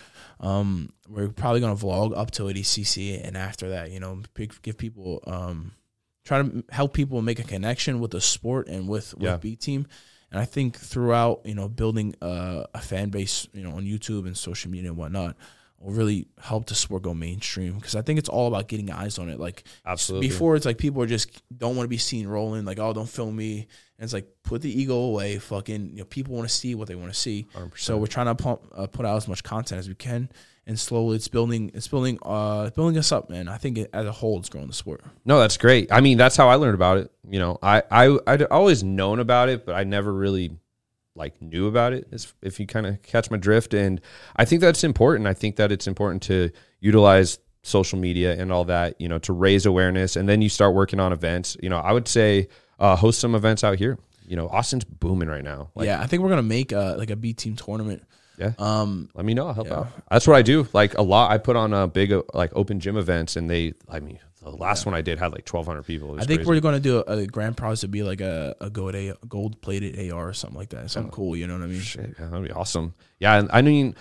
Um, we're probably going to vlog up to A D C C and after that, you know, pick, give people um, – try to help people make a connection with the sport and with, yeah. with B-Team. And I think throughout, you know, building a, a fan base, you know, on YouTube and social media and whatnot – will really help the sport go mainstream, because I think it's all about getting eyes on it. Like, absolutely. Before it's like people are just don't want to be seen rolling, like, oh, don't film me. And it's like, put the ego away, fucking. You know, people want to see what they want to see. one hundred percent. So we're trying to pump, uh, put out as much content as we can, and slowly it's building, it's building, uh, building us up, man. I think it, as a whole, it's growing the sport. No, that's great. I mean, that's how I learned about it. You know, I I I'd always known about it, but I never really. like knew about it, if you kind of catch my drift. And I think that's important. I think that it's important to utilize social media and all that, you know, to raise awareness. And then you start working on events. You know, I would say uh, host some events out here. You know, Austin's booming right now. Like, yeah, I think we're going to make a, like a B-Team tournament. Yeah. Um, Let me know. I'll help yeah. out. That's what I do. Like a lot. I put on a big like open gym events, and they, I mean, the last yeah. one I did had like twelve hundred people. I think crazy. We're going to do a, a grand prize to be like a, a gold a, gold-plated A R or something like that. Something oh, cool, you know what I mean? Shit, yeah, that'd be awesome. Yeah, and I mean,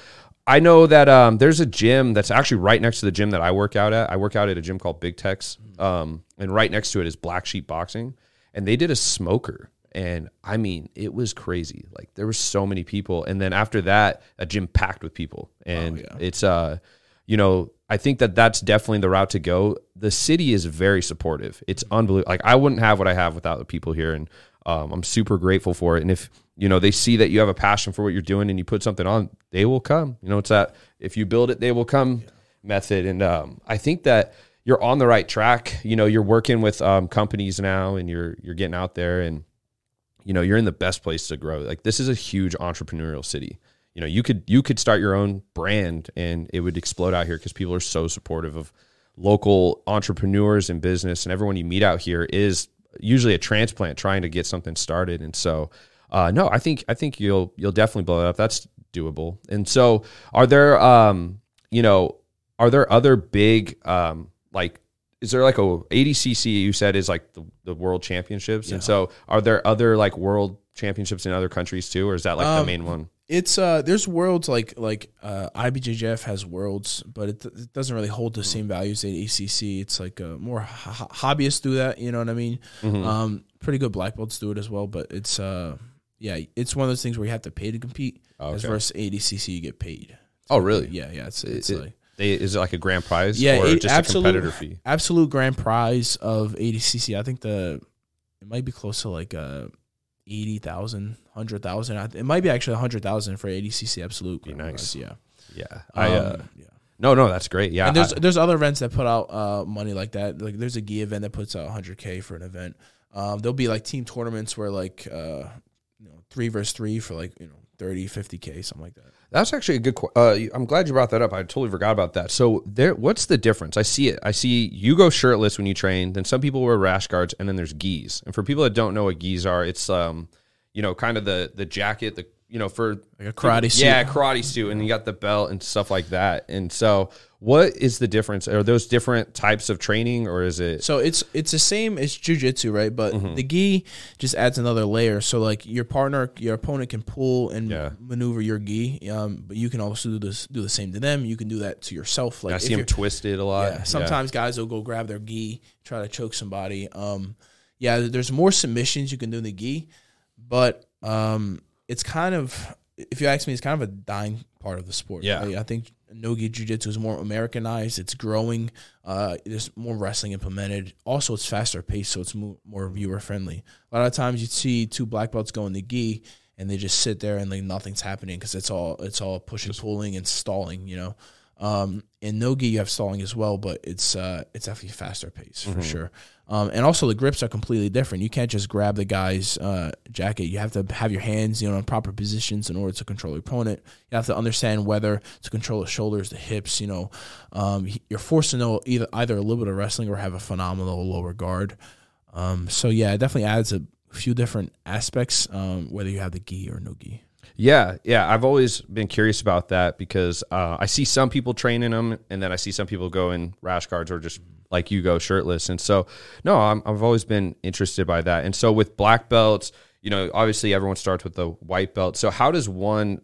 I know that um, there's a gym that's actually right next to the gym that I work out at. I work out at a gym called Big Tech's, um, and right next to it is Black Sheep Boxing, and they did a smoker. And I mean, it was crazy. Like, there were so many people. And then after that, a gym packed with people. And oh, yeah. it's, uh, you know, I think that that's definitely the route to go. The city is very supportive. It's unbelievable. Like, I wouldn't have what I have without the people here. And um, I'm super grateful for it. And if, you know, they see that you have a passion for what you're doing and you put something on, they will come. You know, it's that if you build it, they will come yeah. method. And um, I think that you're on the right track. You know, you're working with um, companies now, and you're you're getting out there, and you know, you're in the best place to grow. Like, this is a huge entrepreneurial city. You know, you could, you could start your own brand and it would explode out here, because people are so supportive of local entrepreneurs and business. And everyone you meet out here is usually a transplant trying to get something started. And so, uh, no, I think, I think you'll, you'll definitely blow it up. That's doable. And so are there, um, you know, are there other big, um, like, is there like a A D C C you said is like the, the world championships? Yeah. And so are there other like world championships in other countries too? Or is that like um, the main one? It's uh there's worlds like, like uh I B J J F has worlds, but it, it doesn't really hold the mm-hmm. same values as A D C C. It's like uh, more ho- hobbyists do that. You know what I mean? Mm-hmm. Um, pretty good black belts do it as well, but it's, uh yeah, it's one of those things where you have to pay to compete. Okay. As versus A D C C, you get paid. So, oh, really? Yeah. Yeah. It's, it's it, like, They, is it like a grand prize yeah, or it, just absolute, a competitor fee? Absolute grand prize of A D C C. I think the it might be close to like uh, eighty thousand, one hundred thousand. It might be actually one hundred thousand for A D C C absolute grand nice. prize. Yeah. Yeah. I, uh, um, yeah. No, no, that's great. Yeah. And there's I, there's other events that put out uh, money like that. Like, there's a G I event that puts out one hundred K for an event. Um, there'll be like team tournaments where like uh, you know, three versus three for like, you know, thirty, fifty K, something like that. That's actually a good question. Uh, I'm glad you brought that up. I totally forgot about that. So there, what's the difference? I see it. I see you go shirtless when you train. Then some people wear rash guards, and then there's gis. And for people that don't know what gis are, it's um, you know, kind of the the jacket, the you know, for like a karate the, suit. Yeah, karate suit, and you got the belt and stuff like that. And so, what is the difference? Are those different types of training, or is it? So it's it's the same. It's jiu-jitsu, right? But mm-hmm. the gi just adds another layer. So like your partner, your opponent can pull and yeah. maneuver your gi, um, but you can also do this, do the same to them. You can do that to yourself. Like, and I see them twisted a lot. Yeah, sometimes yeah. guys will go grab their gi, try to choke somebody. Um, yeah, there's more submissions you can do in the gi, but um, it's kind of, if you ask me, it's kind of a dying part of the sport. Yeah, right? I think no-gi jiu-jitsu is more Americanized. It's growing. Uh, there's more wrestling implemented. Also, it's faster paced, so it's mo- more viewer-friendly. A lot of times you'd see two black belts go in the gi, and they just sit there and like nothing's happening, because it's all it's all pushing, just pulling, and stalling, you know. Um, in no-gi, you have stalling as well, but it's uh, it's definitely faster paced, mm-hmm. for sure. Um, and also, the grips are completely different. You can't just grab the guy's uh, jacket. You have to have your hands, you know, in proper positions in order to control your opponent. You have to understand whether to control the shoulders, the hips, you know. Um, you're forced to know either, either a little bit of wrestling or have a phenomenal lower guard. Um, so yeah, it definitely adds a few different aspects, um, whether you have the gi or no gi. Yeah, yeah. I've always been curious about that because uh, I see some people training them, and then I see some people go in rash guards or just like you go shirtless. And so, no, I'm, I've always been interested by that. And so with black belts, you know, obviously everyone starts with the white belt. So how does one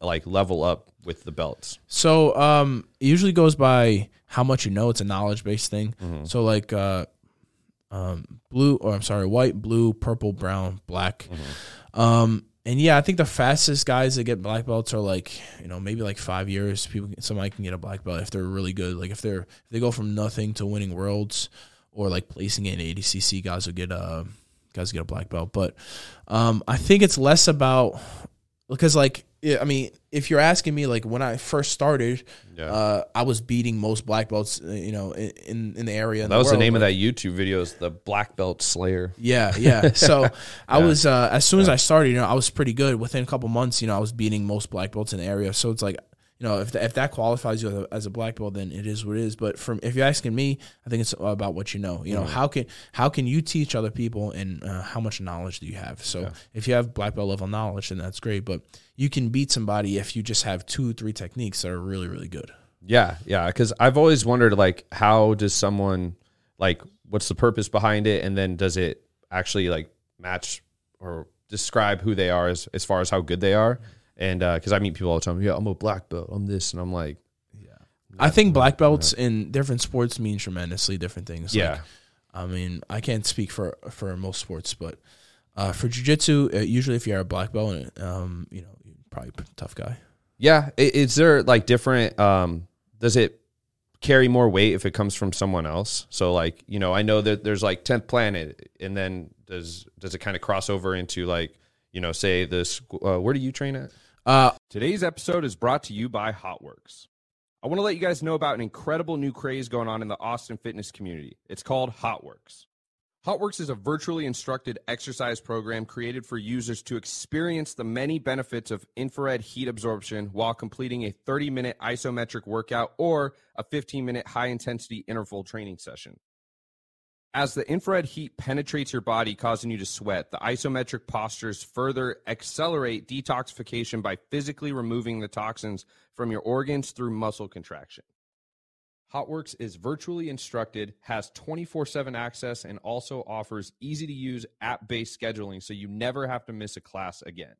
like level up with the belts? So um, it usually goes by how much you know. It's a knowledge-based thing. Mm-hmm. So like uh, um, blue, or I'm sorry, white, blue, purple, brown, black. Mm-hmm. Um And yeah, I think the fastest guys that get black belts are like, you know, maybe like five years. People, somebody can get a black belt if they're really good. Like if they're if they go from nothing to winning worlds or like placing in A D C C, guys will get a guys will get a black belt. But um, I think it's less about because like I mean, if you're asking me, like when I first started, yeah. uh, I was beating most black belts, you know, in in the area. Well, that the was world. the name like, of that YouTube video is the Black Belt Slayer. Yeah, yeah. So yeah. I was uh, as soon as yeah. I started, you know, I was pretty good. Within a couple months, you know, I was beating most black belts in the area. So it's like, you know, if the, if that qualifies you as a, as a black belt, then it is what it is. But from if you're asking me, I think it's about what you know. You mm-hmm. know, how can how can you teach other people, and uh, how much knowledge do you have? So yeah. if you have black belt level knowledge, then that's great. But you can beat somebody if you just have two, three techniques that are really, really good. Yeah, yeah. Because I've always wondered, like, how does someone like what's the purpose behind it, and then does it actually like match or describe who they are as as far as how good they are? And because uh, I meet people all the time, yeah, I'm a black belt, I'm this, and I'm like, yeah. I think black belts yeah. in different sports mean tremendously different things. Yeah, like, I mean, I can't speak for for most sports, but uh, for jiu-jitsu, uh, usually if you're a black belt, um, you know, you're probably a tough guy. Yeah, is there like different? Um, does it carry more weight if it comes from someone else? So like, you know, I know that there's like tenth planet, and then does does it kind of cross over into like, you know, say this? Uh, where do you train at? Uh, Today's episode is brought to you by Hotworx. I want to let you guys know about an incredible new craze going on in the Austin fitness community. It's called Hotworx. Hotworx is a virtually instructed exercise program created for users to experience the many benefits of infrared heat absorption while completing a thirty-minute isometric workout or a fifteen-minute high-intensity interval training session. As the infrared heat penetrates your body, causing you to sweat, the isometric postures further accelerate detoxification by physically removing the toxins from your organs through muscle contraction. Hotworx is virtually instructed, has twenty-four seven access, and also offers easy-to-use app-based scheduling so you never have to miss a class again.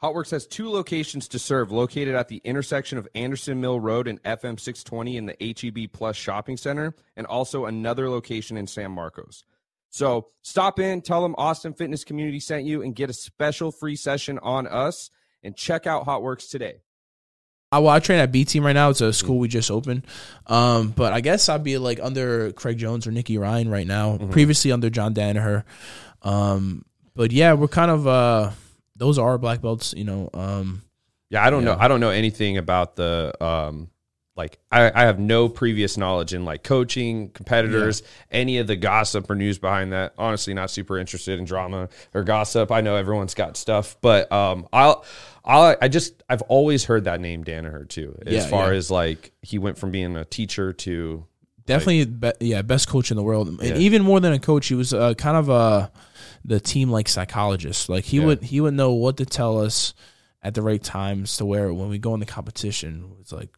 Hotworx has two locations to serve, located at the intersection of Anderson Mill Road and F M six twenty in the H E B Plus Shopping Center, and also another location in San Marcos. So stop in, tell them Austin Fitness Community sent you, and get a special free session on us, and check out Hotworx today. I, well, I train at B-Team right now. It's a school we just opened. Um, but I guess I'd be like under Craig Jones or Nicky Ryan right now, mm-hmm. previously under John Danaher. Um, but, yeah, we're kind of uh, – those are black belts, you know. Um, yeah, I don't yeah. know. I don't know anything about the, um, like, I, I have no previous knowledge in, like, coaching, competitors, yeah. any of the gossip or news behind that. Honestly, not super interested in drama or gossip. I know everyone's got stuff. But um, I'll, I'll, I just, I've always heard that name Danaher, too, as yeah, far yeah. as, like, he went from being a teacher to. Definitely, like, be, yeah, best coach in the world. And yeah. even more than a coach, he was uh, kind of a. the team like psychologist. Like he yeah. would he would know what to tell us at the right times to where when we go in the competition it's like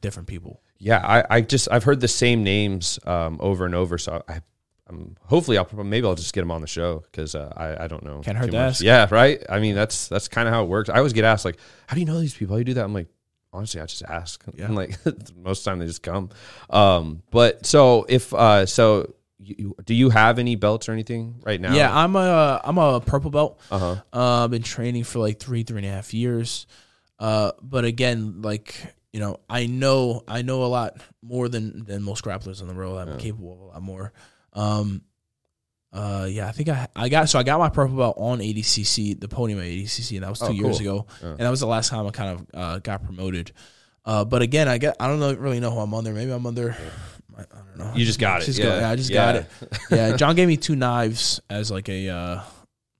different people. Yeah, I, I just I've heard the same names um, over and over. So I I'm hopefully I'll maybe I'll just get them on the show because uh, I I don't know. Can't hurt to ask. Yeah, right. I mean that's that's kind of how it works. I always get asked like, how do you know these people? How do you do that? I'm like, honestly, I just ask. Yeah. I'm like most of the time they just come. Um, but so if uh, so. You, do you have any belts or anything right now? Yeah, I'm a I'm a purple belt. Uh huh. Uh, I've been training for like three three and a half years. Uh, but again, like you know, I know I know a lot more than, than most grapplers in the world. I'm yeah. capable of a lot more. Um, uh, yeah, I think I I got so I got my purple belt on A D C C, the podium at A D C C, and that was two oh, years cool. ago, yeah. and that was the last time I kind of uh, got promoted. Uh, but again, I get I don't know, really know who I'm under. Maybe I'm under. Yeah. I don't know. You just got it. Just yeah. Go, yeah, I just yeah. got it. Yeah, John gave me two knives as like a uh,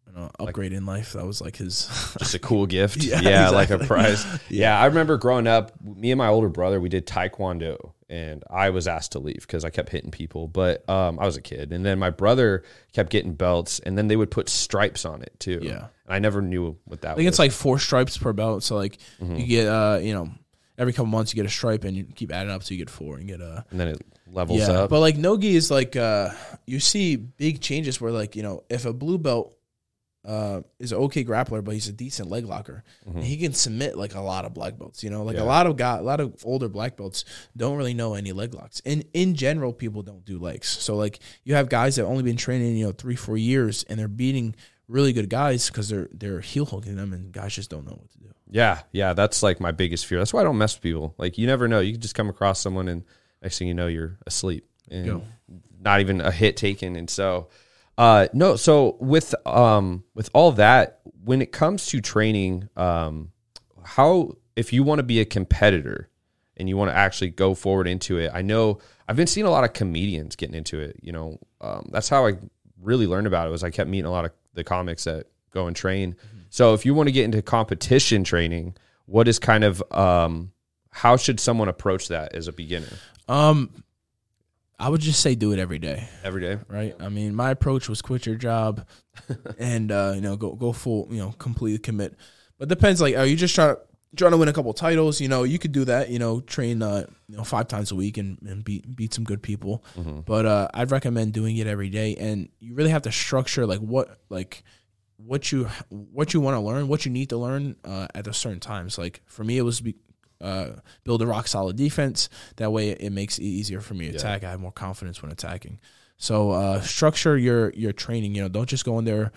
you know, upgrade like, in life. That was like his. Just a cool gift. Yeah, yeah exactly. Like a prize. Yeah, I remember growing up, me and my older brother, we did Taekwondo. and I was asked to leave because I kept hitting people, but um, I was a kid. And then my brother kept getting belts, and then they would put stripes on it too. Yeah. And I never knew what that was. I think was. It's like four stripes per belt. So like mm-hmm. you get, uh, you know, every couple months you get a stripe and you keep adding up. So you get four and get a, and then it levels yeah. up. But like no-gi is like, uh, you see big changes where like, you know, if a blue belt, Uh, is an okay grappler, but he's a decent leg locker. Mm-hmm. And he can submit like a lot of black belts. You know, like yeah. a lot of guy, a lot of older black belts don't really know any leg locks. And in general, people don't do legs. So like you have guys that have only been training, you know, three, four years, and they're beating really good guys because they're they're heel hooking them, and guys just don't know what to do. Yeah, yeah, that's like my biggest fear. That's why I don't mess with people. Like you never know. You can just come across someone, and next thing you know, you're asleep and Go. not even a hit taken. And so. Uh, no, so with um with all that, when it comes to training, um, how if you want to be a competitor and you want to actually go forward into it, I know I've been seeing a lot of comedians getting into it. You know, um, that's how I really learned about it. Was I kept meeting a lot of the comics that go and train. Mm-hmm. So if you want to get into competition training, what is kind of um how should someone approach that as a beginner? Um. I would just say do it every day. Every day. Right? I mean, my approach was quit your job and, uh, you know, go go full, you know, completely commit. But it depends, like, are you just trying to, trying to win a couple titles? You know, you could do that, you know, train uh, you know, five times a week and, and beat, beat some good people. Mm-hmm. But uh, I'd recommend doing it every day. And you really have to structure, like, what, like, what you what you want to learn, what you need to learn uh, at a certain times. Like, for me, it was be. Uh, build a rock solid defense. That way, it makes it easier for me to yeah. attack. I have more confidence when attacking. So uh, structure your your training. You know, don't just go in there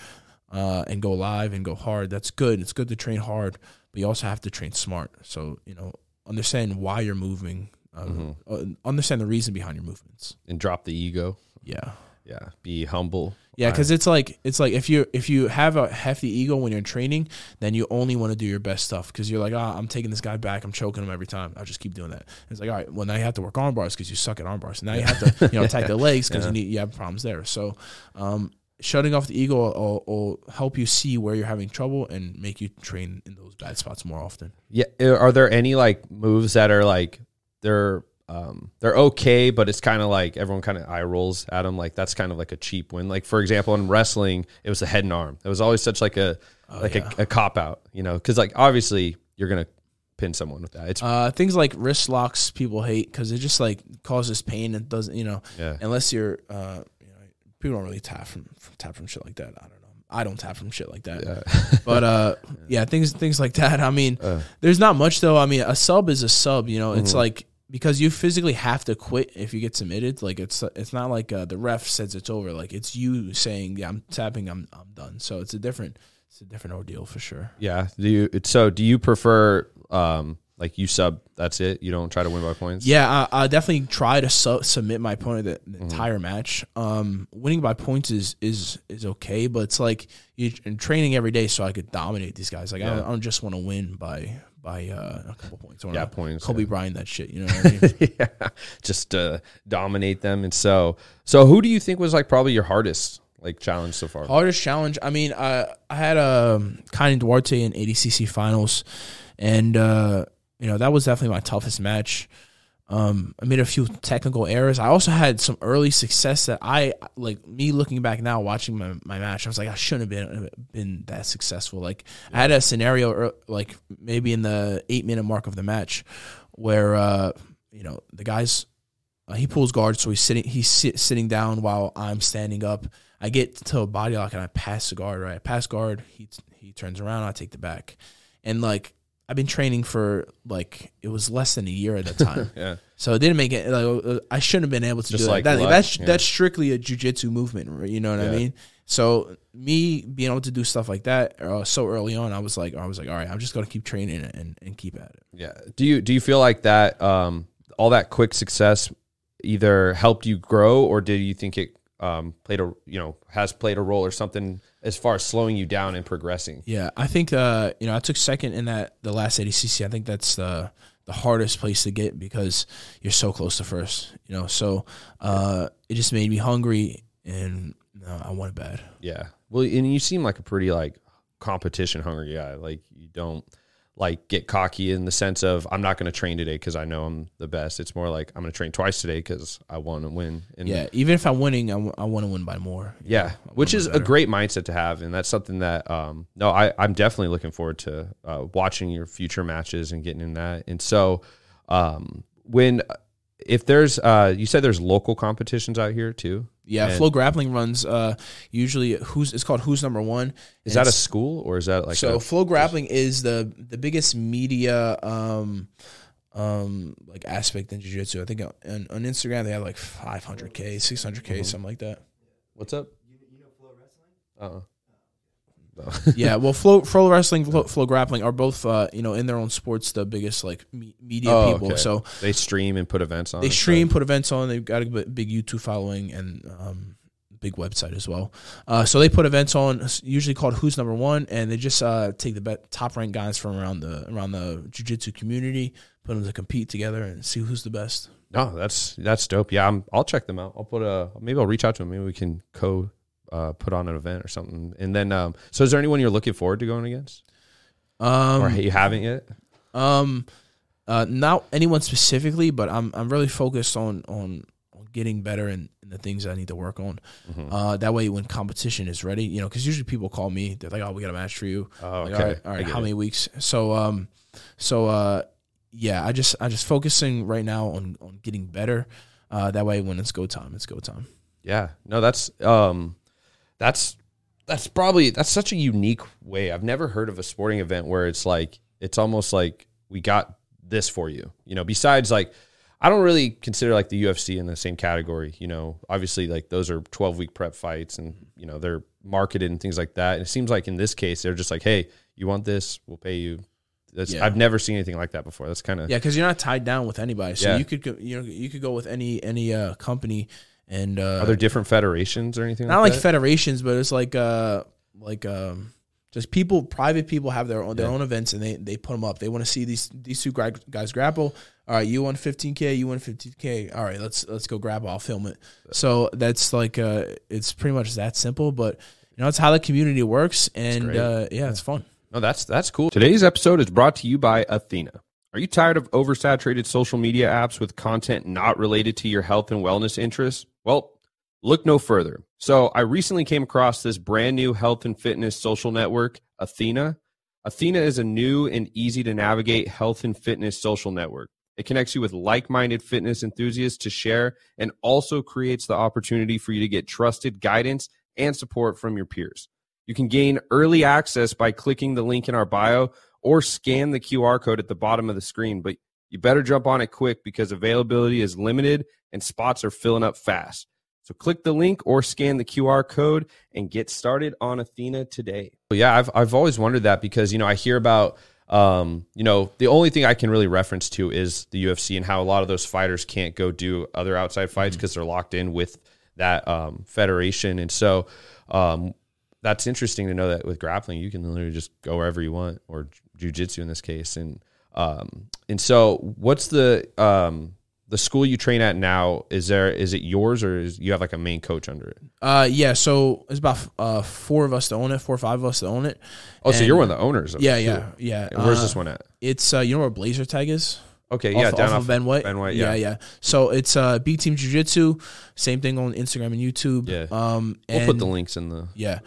uh, and go live and go hard. That's good. It's good to train hard, but you also have to train smart. So you know, understand why you're moving. Um, mm-hmm. uh, understand the reason behind your movements. And drop the ego. Yeah. Yeah. Be humble. Yeah, because it's like it's like if you if you have a hefty ego when you're training, then you only want to do your best stuff because you're like, ah, oh, I'm taking this guy back, I'm choking him every time. I'll just keep doing that. And it's like, all right, well now you have to work arm bars because you suck at arm bars. Now you have to you know attack the legs because yeah. you need you have problems there. So, um, shutting off the ego will, will help you see where you're having trouble and make you train in those bad spots more often. Yeah, are there any like moves that are like they're Um, they're okay, but it's kind of like everyone kind of eye rolls at them. Like that's kind of like a cheap win. Like for example, in wrestling, it was the head and arm. It was always such like a oh, like yeah. a, a cop out, you know, because like obviously you're gonna pin someone with that. It's uh, things like wrist locks people hate because it just like causes pain and doesn't, you know, yeah. unless you're uh, you know, people don't really tap from, from tap from shit like that. I don't know. I don't tap from shit like that. Yeah. But, uh, yeah, things things like that. I mean, uh. there's not much though. I mean, a sub is a sub. You know, mm-hmm. it's like. Because you physically have to quit if you get submitted. Like it's it's not like uh, the ref says it's over. Like it's you saying, "Yeah, I'm tapping. I'm I'm done." So it's a different it's a different ordeal for sure. Yeah. Do you so do you prefer um, like you sub? That's it. You don't try to win by points. Yeah, I, I definitely try to su- submit my opponent the, the mm-hmm. entire match. Um, winning by points is is is okay, but it's like you're training every day, so I could dominate these guys. Like yeah. I, don't, I don't just want to win by. By uh, a couple points, or yeah, points, Kobe yeah. Bryant, that shit, you know what I mean? yeah, just uh, dominate them, and so, so who do you think was like probably your hardest like challenge so far? Hardest challenge, I mean, uh, I had a um, Kynan Duarte in A D C C finals, and uh, you know that was definitely my toughest match. Um, I made a few technical errors. I also had some early success that I like. Me looking back now, watching my, my match, I was like, I shouldn't have been been that successful. Like yeah. I had a scenario, like maybe in the eight minute mark of the match, where uh, you know the guys uh, he pulls guard, so he's sitting he's sit, sitting down while I'm standing up. I get to a body lock and I pass the guard. Right, I pass guard. He he turns around. I take the back, and like. I've been training for like it was less than a year at that time, yeah. So it didn't make it. Like, I shouldn't have been able to Just do like that. Luck, that's yeah. that's strictly a jiu-jitsu movement, right? You know what yeah. I mean? So me being able to do stuff like that uh, so early on, I was like, I was like, all right, I'm just gonna keep training and, and keep at it. Yeah. Do you do you feel like that? Um, all that quick success either helped you grow, or did you think it um, played a you know has played a role or something? As far as slowing you down and progressing. Yeah, I think, uh, you know, I took second in that the last A D C C. I think that's uh, the hardest place to get because you're so close to first, you know. So uh, it just made me hungry, and no, I want it bad. Yeah. Well, and you seem like a pretty, like, competition-hungry guy. Like, you don't, like get cocky in the sense of I'm not going to train today because I know I'm the best. It's more like I'm going to train twice today because I want to win. And yeah, even if I'm winning, I, w- I want to win by more. Yeah, know, which is better. A great mindset to have, and that's something that um, no, I, I'm definitely looking forward to uh, watching your future matches and getting in that. And so um, when if there's uh, you said there's local competitions out here too. Yeah, and Flo Grappling runs uh, usually who's it's called Who's Number One. Is that a school or is that like so? A, Flo Grappling is the the biggest media um, um, like aspect in jiu-jitsu. I think on, on Instagram they have like five hundred k, six hundred k, something like that. What's up? You, you know Flo Wrestling? Uh. Uh-uh. No. Yeah, well, Flo, Flo Wrestling, Flo, Flo Grappling are both, uh, you know, in their own sports, the biggest like me- media oh, people. Okay. So they stream and put events on. They stream, so. put events on. They've got a big YouTube following and um, big website as well. Uh, so they put events on, usually called Who's Number One, and they just uh, take the be- top ranked guys from around the around the jiu-jitsu community, put them to compete together, and see who's the best. No, that's that's dope. Yeah, I'm, I'll check them out. I'll put a maybe I'll reach out to them. Maybe we can co. Uh, put on an event or something. And then, um, so is there anyone you're looking forward to going against? Um, or you haven't yet? Um, uh, not anyone specifically, but I'm I'm really focused on on, on getting better and the things I need to work on. Mm-hmm. Uh, that way when competition is ready, you know, because usually people call me, they're like, oh, we got a match for you. Oh, okay. Like, all right, all right how it. many weeks? So, um, so uh, yeah, I just I just focusing right now on, on getting better. Uh, that way when it's go time, it's go time. Yeah. No, that's... Um, That's that's probably that's such a unique way. I've never heard of a sporting event where it's like it's almost like we got this for you. You know, besides like I don't really consider like the U F C in the same category, you know. Obviously like those are twelve week prep fights and you know, they're marketed and things like that. And it seems like in this case they're just like, "Hey, you want this? We'll pay you." That's, yeah. I've never seen anything like that before. That's kind of Yeah, cuz you're not tied down with anybody. So yeah. you could you know, you could go with any any uh, company. And uh, are there different federations or anything? Not like, like that? Federations, but it's like uh, like um, just people, private people have their own their yeah. own events, and they, they put them up. They want to see these these two guys grapple. All right, you won fifteen K, you won fifteen K. All right, let's let's go grapple. I'll film it. So that's like uh, it's pretty much that simple. But you know, it's how the community works, and uh, yeah, it's fun. No, that's that's cool. Today's episode is brought to you by Athena. Are you tired of oversaturated social media apps with content not related to your health and wellness interests? Well, look no further. So I recently came across this brand new health and fitness social network, Athena. Athena is a new and easy to navigate health and fitness social network. It connects you with like-minded fitness enthusiasts to share and also creates the opportunity for you to get trusted guidance and support from your peers. You can gain early access by clicking the link in our bio or scan the Q R code at the bottom of the screen, but you better jump on it quick because availability is limited and spots are filling up fast. So click the link or scan the Q R code and get started on Athena today. Yeah, I've I've always wondered that because, you know, I hear about, um, you know, the only thing I can really reference to is the U F C and how a lot of those fighters can't go do other outside fights because mm-hmm. they're locked in with that um, federation. And so um, that's interesting to know that with grappling, you can literally just go wherever you want or jiu-jitsu in this case. And um and so what's the um the school you train at now? Is there is it yours or is you have like a main coach under it? Uh yeah, so it's about uh four of us to own it, four or five of us to own it. Oh, and so you're one of the owners of yeah, it. Yeah, yeah, yeah. Where's uh, this one at? It's uh you know where Blazer Tag is? Okay, yeah, off, down off, off of Ben White. Ben White, yeah. Yeah, yeah. So it's uh, B-Team Jiu-Jitsu, same thing on Instagram and YouTube. Yeah. Um and, we'll put the links in the Yeah.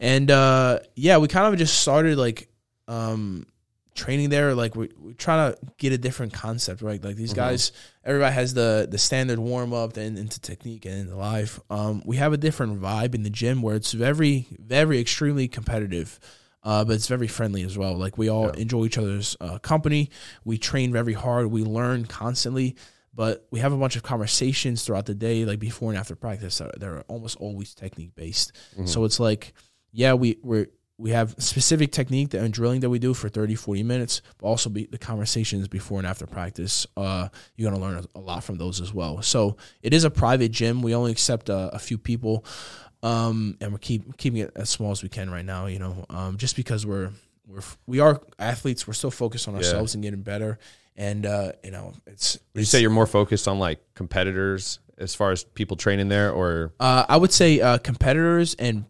And uh yeah, we kind of just started like um training there, like we, we're trying to get a different concept, right? Like these mm-hmm. guys, everybody has the the standard warm up, then into technique and into life. Um, we have a different vibe in the gym where it's very, very extremely competitive, uh, but it's very friendly as well. Like we all yeah. enjoy each other's uh, company. We train very hard. We learn constantly, but we have a bunch of conversations throughout the day, like before and after practice. That are, they're almost always technique based. Mm-hmm. So it's like, yeah, we we're. We have specific technique that, and drilling that we do for thirty, forty minutes, but also be the conversations before and after practice. Uh, you're going to learn a lot from those as well. So it is a private gym. We only accept a, a few people, um, and we're keep, keeping it as small as we can right now, you know, um, just because we're, we're, we are athletes. We're still focused on ourselves yeah. and getting better. And, uh, you know, it's, would you say you're more focused on like competitors as far as people training there or, uh, I would say, uh, competitors and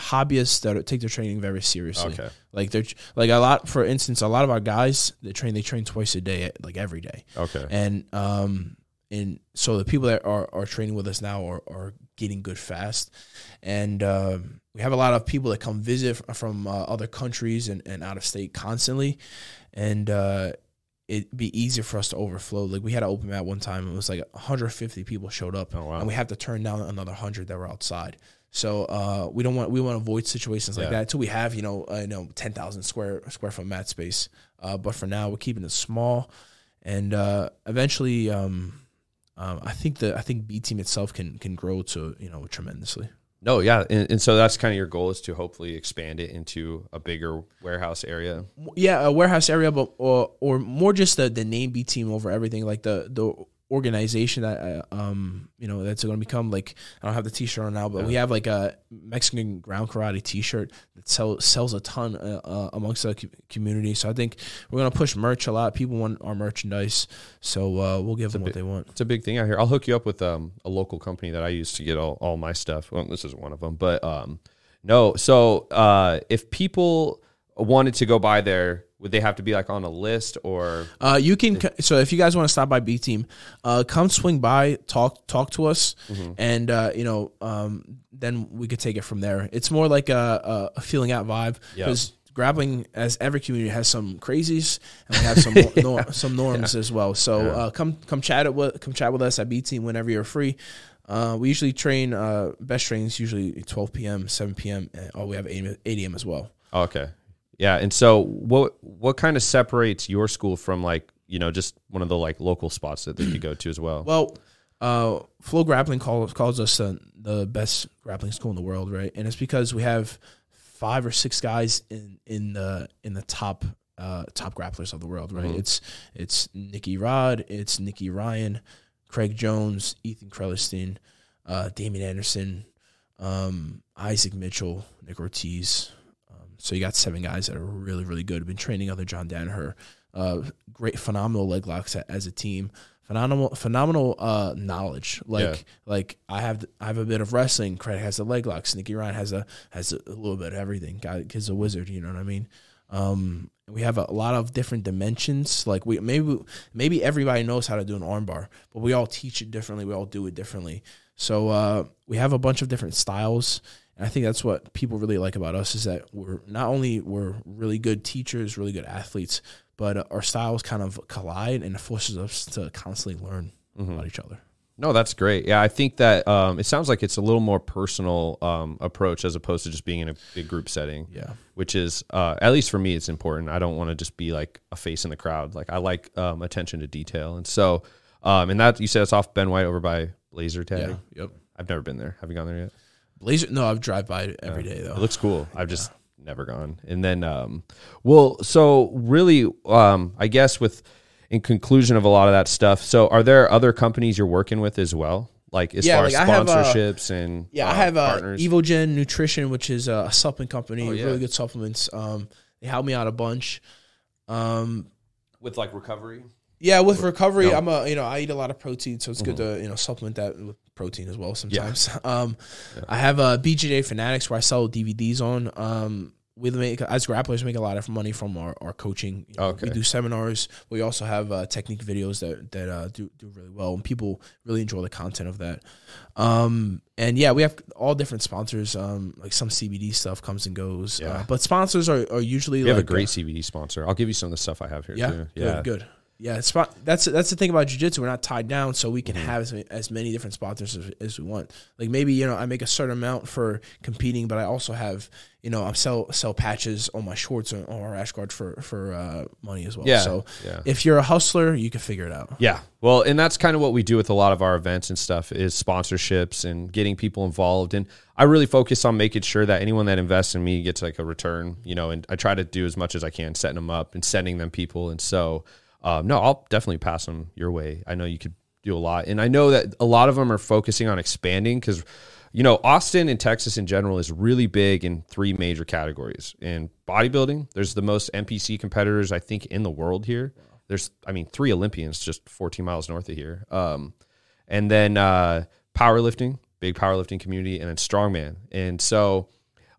hobbyists that take their training very seriously. Okay. Like they're like a lot, for instance, a lot of our guys that train, they train twice a day, like every day. Okay. And, um, and so the people that are, are training with us now are, are getting good fast. And, um, we have a lot of people that come visit from uh, other countries and, and out of state constantly. And, uh, it'd be easier for us to overflow. Like we had an open mat one time, it was like one hundred fifty people showed up. Oh, wow. And we have to turn down another one hundred that were outside. So uh, we don't want we want to avoid situations like yeah. that until we have you know uh, you know ten thousand square square foot mat space. Uh, but for now, we're keeping it small, and uh, eventually, um, um, I think the I think B Team itself can can grow to you know tremendously. No, yeah, and, and so that's kind of your goal, is to hopefully expand it into a bigger warehouse area. Yeah, a warehouse area, but or, or more just the the name B Team over everything, like the the. organization that um you know that's going to become, like, I don't have the t-shirt on now, but yeah. we have like a Mexican ground karate t-shirt that sell, sells a ton uh, uh, amongst the community. So I think we're going to push merch a lot. People want our merchandise, so uh we'll give it's them what big, they want. It's a big thing out here. I'll hook you up with um a local company that I use to get all, all my stuff. Well, this is one of them, but um no so uh if people wanted to go by there, would they have to be like on a list, or uh, you can? So if you guys want to stop by B Team, uh, come swing by, talk talk to us, mm-hmm. and uh, you know, um, then we could take it from there. It's more like a, a feeling out vibe, because yep. grappling, as every community, has some crazies and we have some yeah. nor- some norms yeah. as well. So yeah. uh, come come chat it with come chat with us at B Team whenever you're free. Uh, we usually train uh, best trains usually twelve p.m., seven p.m. and oh, we have eight a.m. as well. Oh, okay. Yeah, and so what what kind of separates your school from, like, you know, just one of the, like, local spots that, that you go to as well? Well, uh, Flo Grappling calls, calls us uh, the best grappling school in the world, right? And it's because we have five or six guys in, in the in the top uh, top grapplers of the world, right? Mm-hmm. It's it's Nicky Rod, it's Nicky Ryan, Craig Jones, Ethan Krellerstein, uh, Damien Anderson, um, Isaac Mitchell, Nick Ortiz. So you got seven guys that are really, really good. We've been training under John Danaher. Uh, great, phenomenal leg locks as a team. Phenomenal, phenomenal uh, knowledge. Like, yeah. like I have, I have a bit of wrestling. Craig has the leg locks. Nicky Ryan has a has a little bit of everything. Guy, kid's a wizard. You know what I mean? Um, we have a lot of different dimensions. Like we maybe maybe everybody knows how to do an armbar, but we all teach it differently. We all do it differently. So uh, we have a bunch of different styles. I think that's what people really like about us, is that we're not only we're really good teachers, really good athletes, but our styles kind of collide, and it forces us to constantly learn mm-hmm. about each other. No, that's great. Yeah, I think that um, it sounds like it's a little more personal um, approach as opposed to just being in a big group setting. Yeah, which is uh, at least for me, it's important. I don't want to just be like a face in the crowd. Like I like um, attention to detail, and so um, and that you said it's off Ben White over by Laser Tag. Yeah, yep. I've never been there. Have you gone there yet? Blazer? No, I've drive by it every yeah. day though. It looks cool. I've yeah. just never gone. And then, um, well, so really, um, I guess with in conclusion of a lot of that stuff. So, are there other companies you're working with as well? Like as yeah, far like as sponsorships have, uh, and yeah, uh, I have uh, partners. Evogen Nutrition, which is a supplement company, oh, yeah. really good supplements. Um, they help me out a bunch. Um, with like recovery. Yeah, with recovery, no. I'm a you know I eat a lot of protein, so it's mm-hmm. good to you know supplement that with protein as well sometimes. Yeah. Um, yeah. I have a B J J Fanatics where I sell D V Ds on. Um, we make as grapplers make a lot of money from our, our coaching. You know, okay. We do seminars. We also have uh, technique videos that that uh, do do really well, and people really enjoy the content of that. Um, and yeah, we have all different sponsors. Um, like some C B D stuff comes and goes, yeah. uh, but sponsors are are usually. We like, have a great uh, C B D sponsor. I'll give you some of the stuff I have here. Yeah, too. Yeah, good. good. Yeah, it's, that's that's the thing about jiu-jitsu. We're not tied down, so we can mm-hmm. have as, as many different sponsors as, as we want. Like maybe, you know, I make a certain amount for competing, but I also have, you know, I sell sell patches on my shorts or, or rash guard for, for uh, money as well. Yeah, so yeah. if you're a hustler, you can figure it out. Yeah, well, and that's kind of what we do with a lot of our events and stuff is sponsorships and getting people involved. And I really focus on making sure that anyone that invests in me gets like a return, you know, and I try to do as much as I can setting them up and sending them people. And so... Um, no, I'll definitely pass them your way. I know you could do a lot. And I know that a lot of them are focusing on expanding because, you know, Austin and Texas in general is really big in three major categories. In bodybuilding, there's the most N P C competitors, I think, in the world here. There's, I mean, three Olympians just fourteen miles north of here. Um, and then uh, powerlifting, big powerlifting community, and then strongman. And so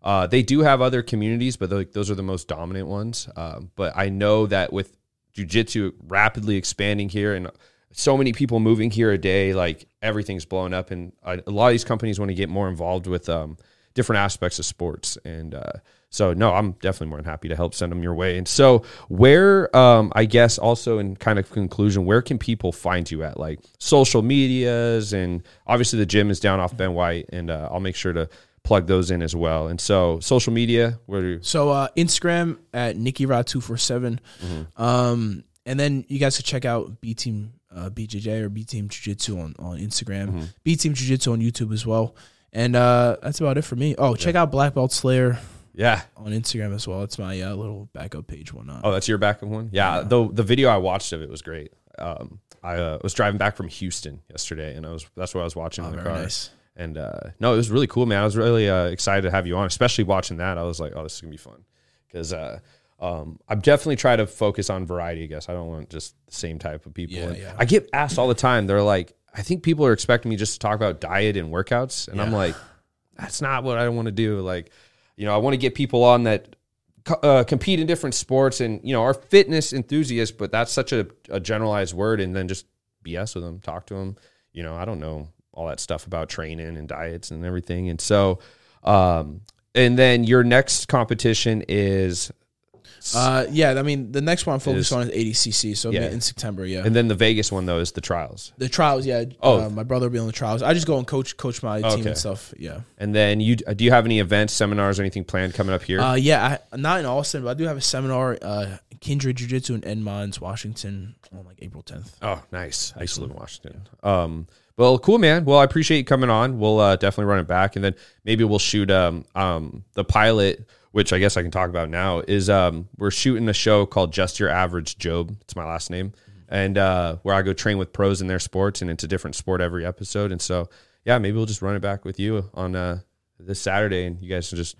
Uh, they do have other communities, but like those are the most dominant ones. Uh, but I know that with jiu-jitsu rapidly expanding here and so many people moving here a day, like everything's blowing up. And a lot of these companies want to get more involved with um, different aspects of sports. And uh, so, no, I'm definitely more than happy to help send them your way. And so where, um, I guess also in kind of conclusion, where can people find you at, like social medias? And obviously the gym is down off Ben White, and uh, I'll make sure to plug those in as well. And so social media, where do you? So uh, Instagram at Nicky Rod two four seven. Mm-hmm. Um, and then you guys can check out B-Team Uh, B J J or B-Team Jiu-Jitsu on, on Instagram, mm-hmm. B-Team Jiu-Jitsu on YouTube as well. And uh, that's about it for me. Oh, check yeah. out Black Belt Slayer yeah, on Instagram as well. It's my uh, little backup page, whatnot. Oh, that's your backup one? Yeah, yeah. The, the video I watched of it was great. Um, I uh, was driving back from Houston yesterday, and I was that's what I was watching oh, in the car. Nice. And uh, no, it was really cool, man. I was really uh, excited to have you on, especially watching that. I was like, oh, this is going to be fun. Because uh, Um, I'm definitely trying to focus on variety, I guess. I don't want just the same type of people. Yeah, yeah. I get asked all the time. They're like, I think people are expecting me just to talk about diet and workouts. And yeah. I'm like, that's not what I want to do. Like, you know, I want to get people on that uh, compete in different sports and, you know, are fitness enthusiasts, but that's such a, a generalized word. And then just B S with them, talk to them. You know, I don't know all that stuff about training and diets and everything. And so, um, and then your next competition is... Uh yeah, I mean the next one I'm focused on is A D C C, so yeah. in September, yeah. And then the Vegas one though is the trials. The trials, yeah. Oh, uh, my brother will be on the trials. I just go and coach coach my okay. team and stuff, yeah. And then you do you have any events, seminars, anything planned coming up here? Uh yeah, I, not in Austin, but I do have a seminar, uh, Kindred Jiu Jitsu in Edmonds, Washington, on like April tenth. Oh, nice. I used to live in Washington. Yeah. Um, well, cool, man. Well, I appreciate you coming on. We'll uh, definitely run it back, and then maybe we'll shoot um um the pilot, which I guess I can talk about now, is um, we're shooting a show called Just Your Average Job. It's my last name. And uh, where I go train with pros in their sports, and it's a different sport every episode. And so, yeah, maybe we'll just run it back with you on uh, this Saturday, and you guys can just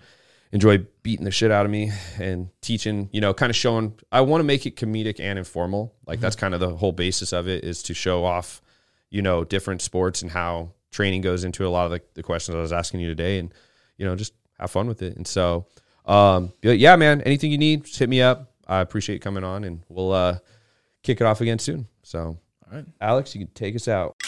enjoy beating the shit out of me and teaching, you know, kind of showing. I want to make it comedic and informal. Like, mm-hmm. that's kind of the whole basis of it, is to show off, you know, different sports and how training goes into a lot of the, the questions I was asking you today. And, you know, just have fun with it. And so... Um, yeah, man, anything you need, just hit me up. I appreciate you coming on, and we'll uh, kick it off again soon. So, all right, Alex, you can take us out.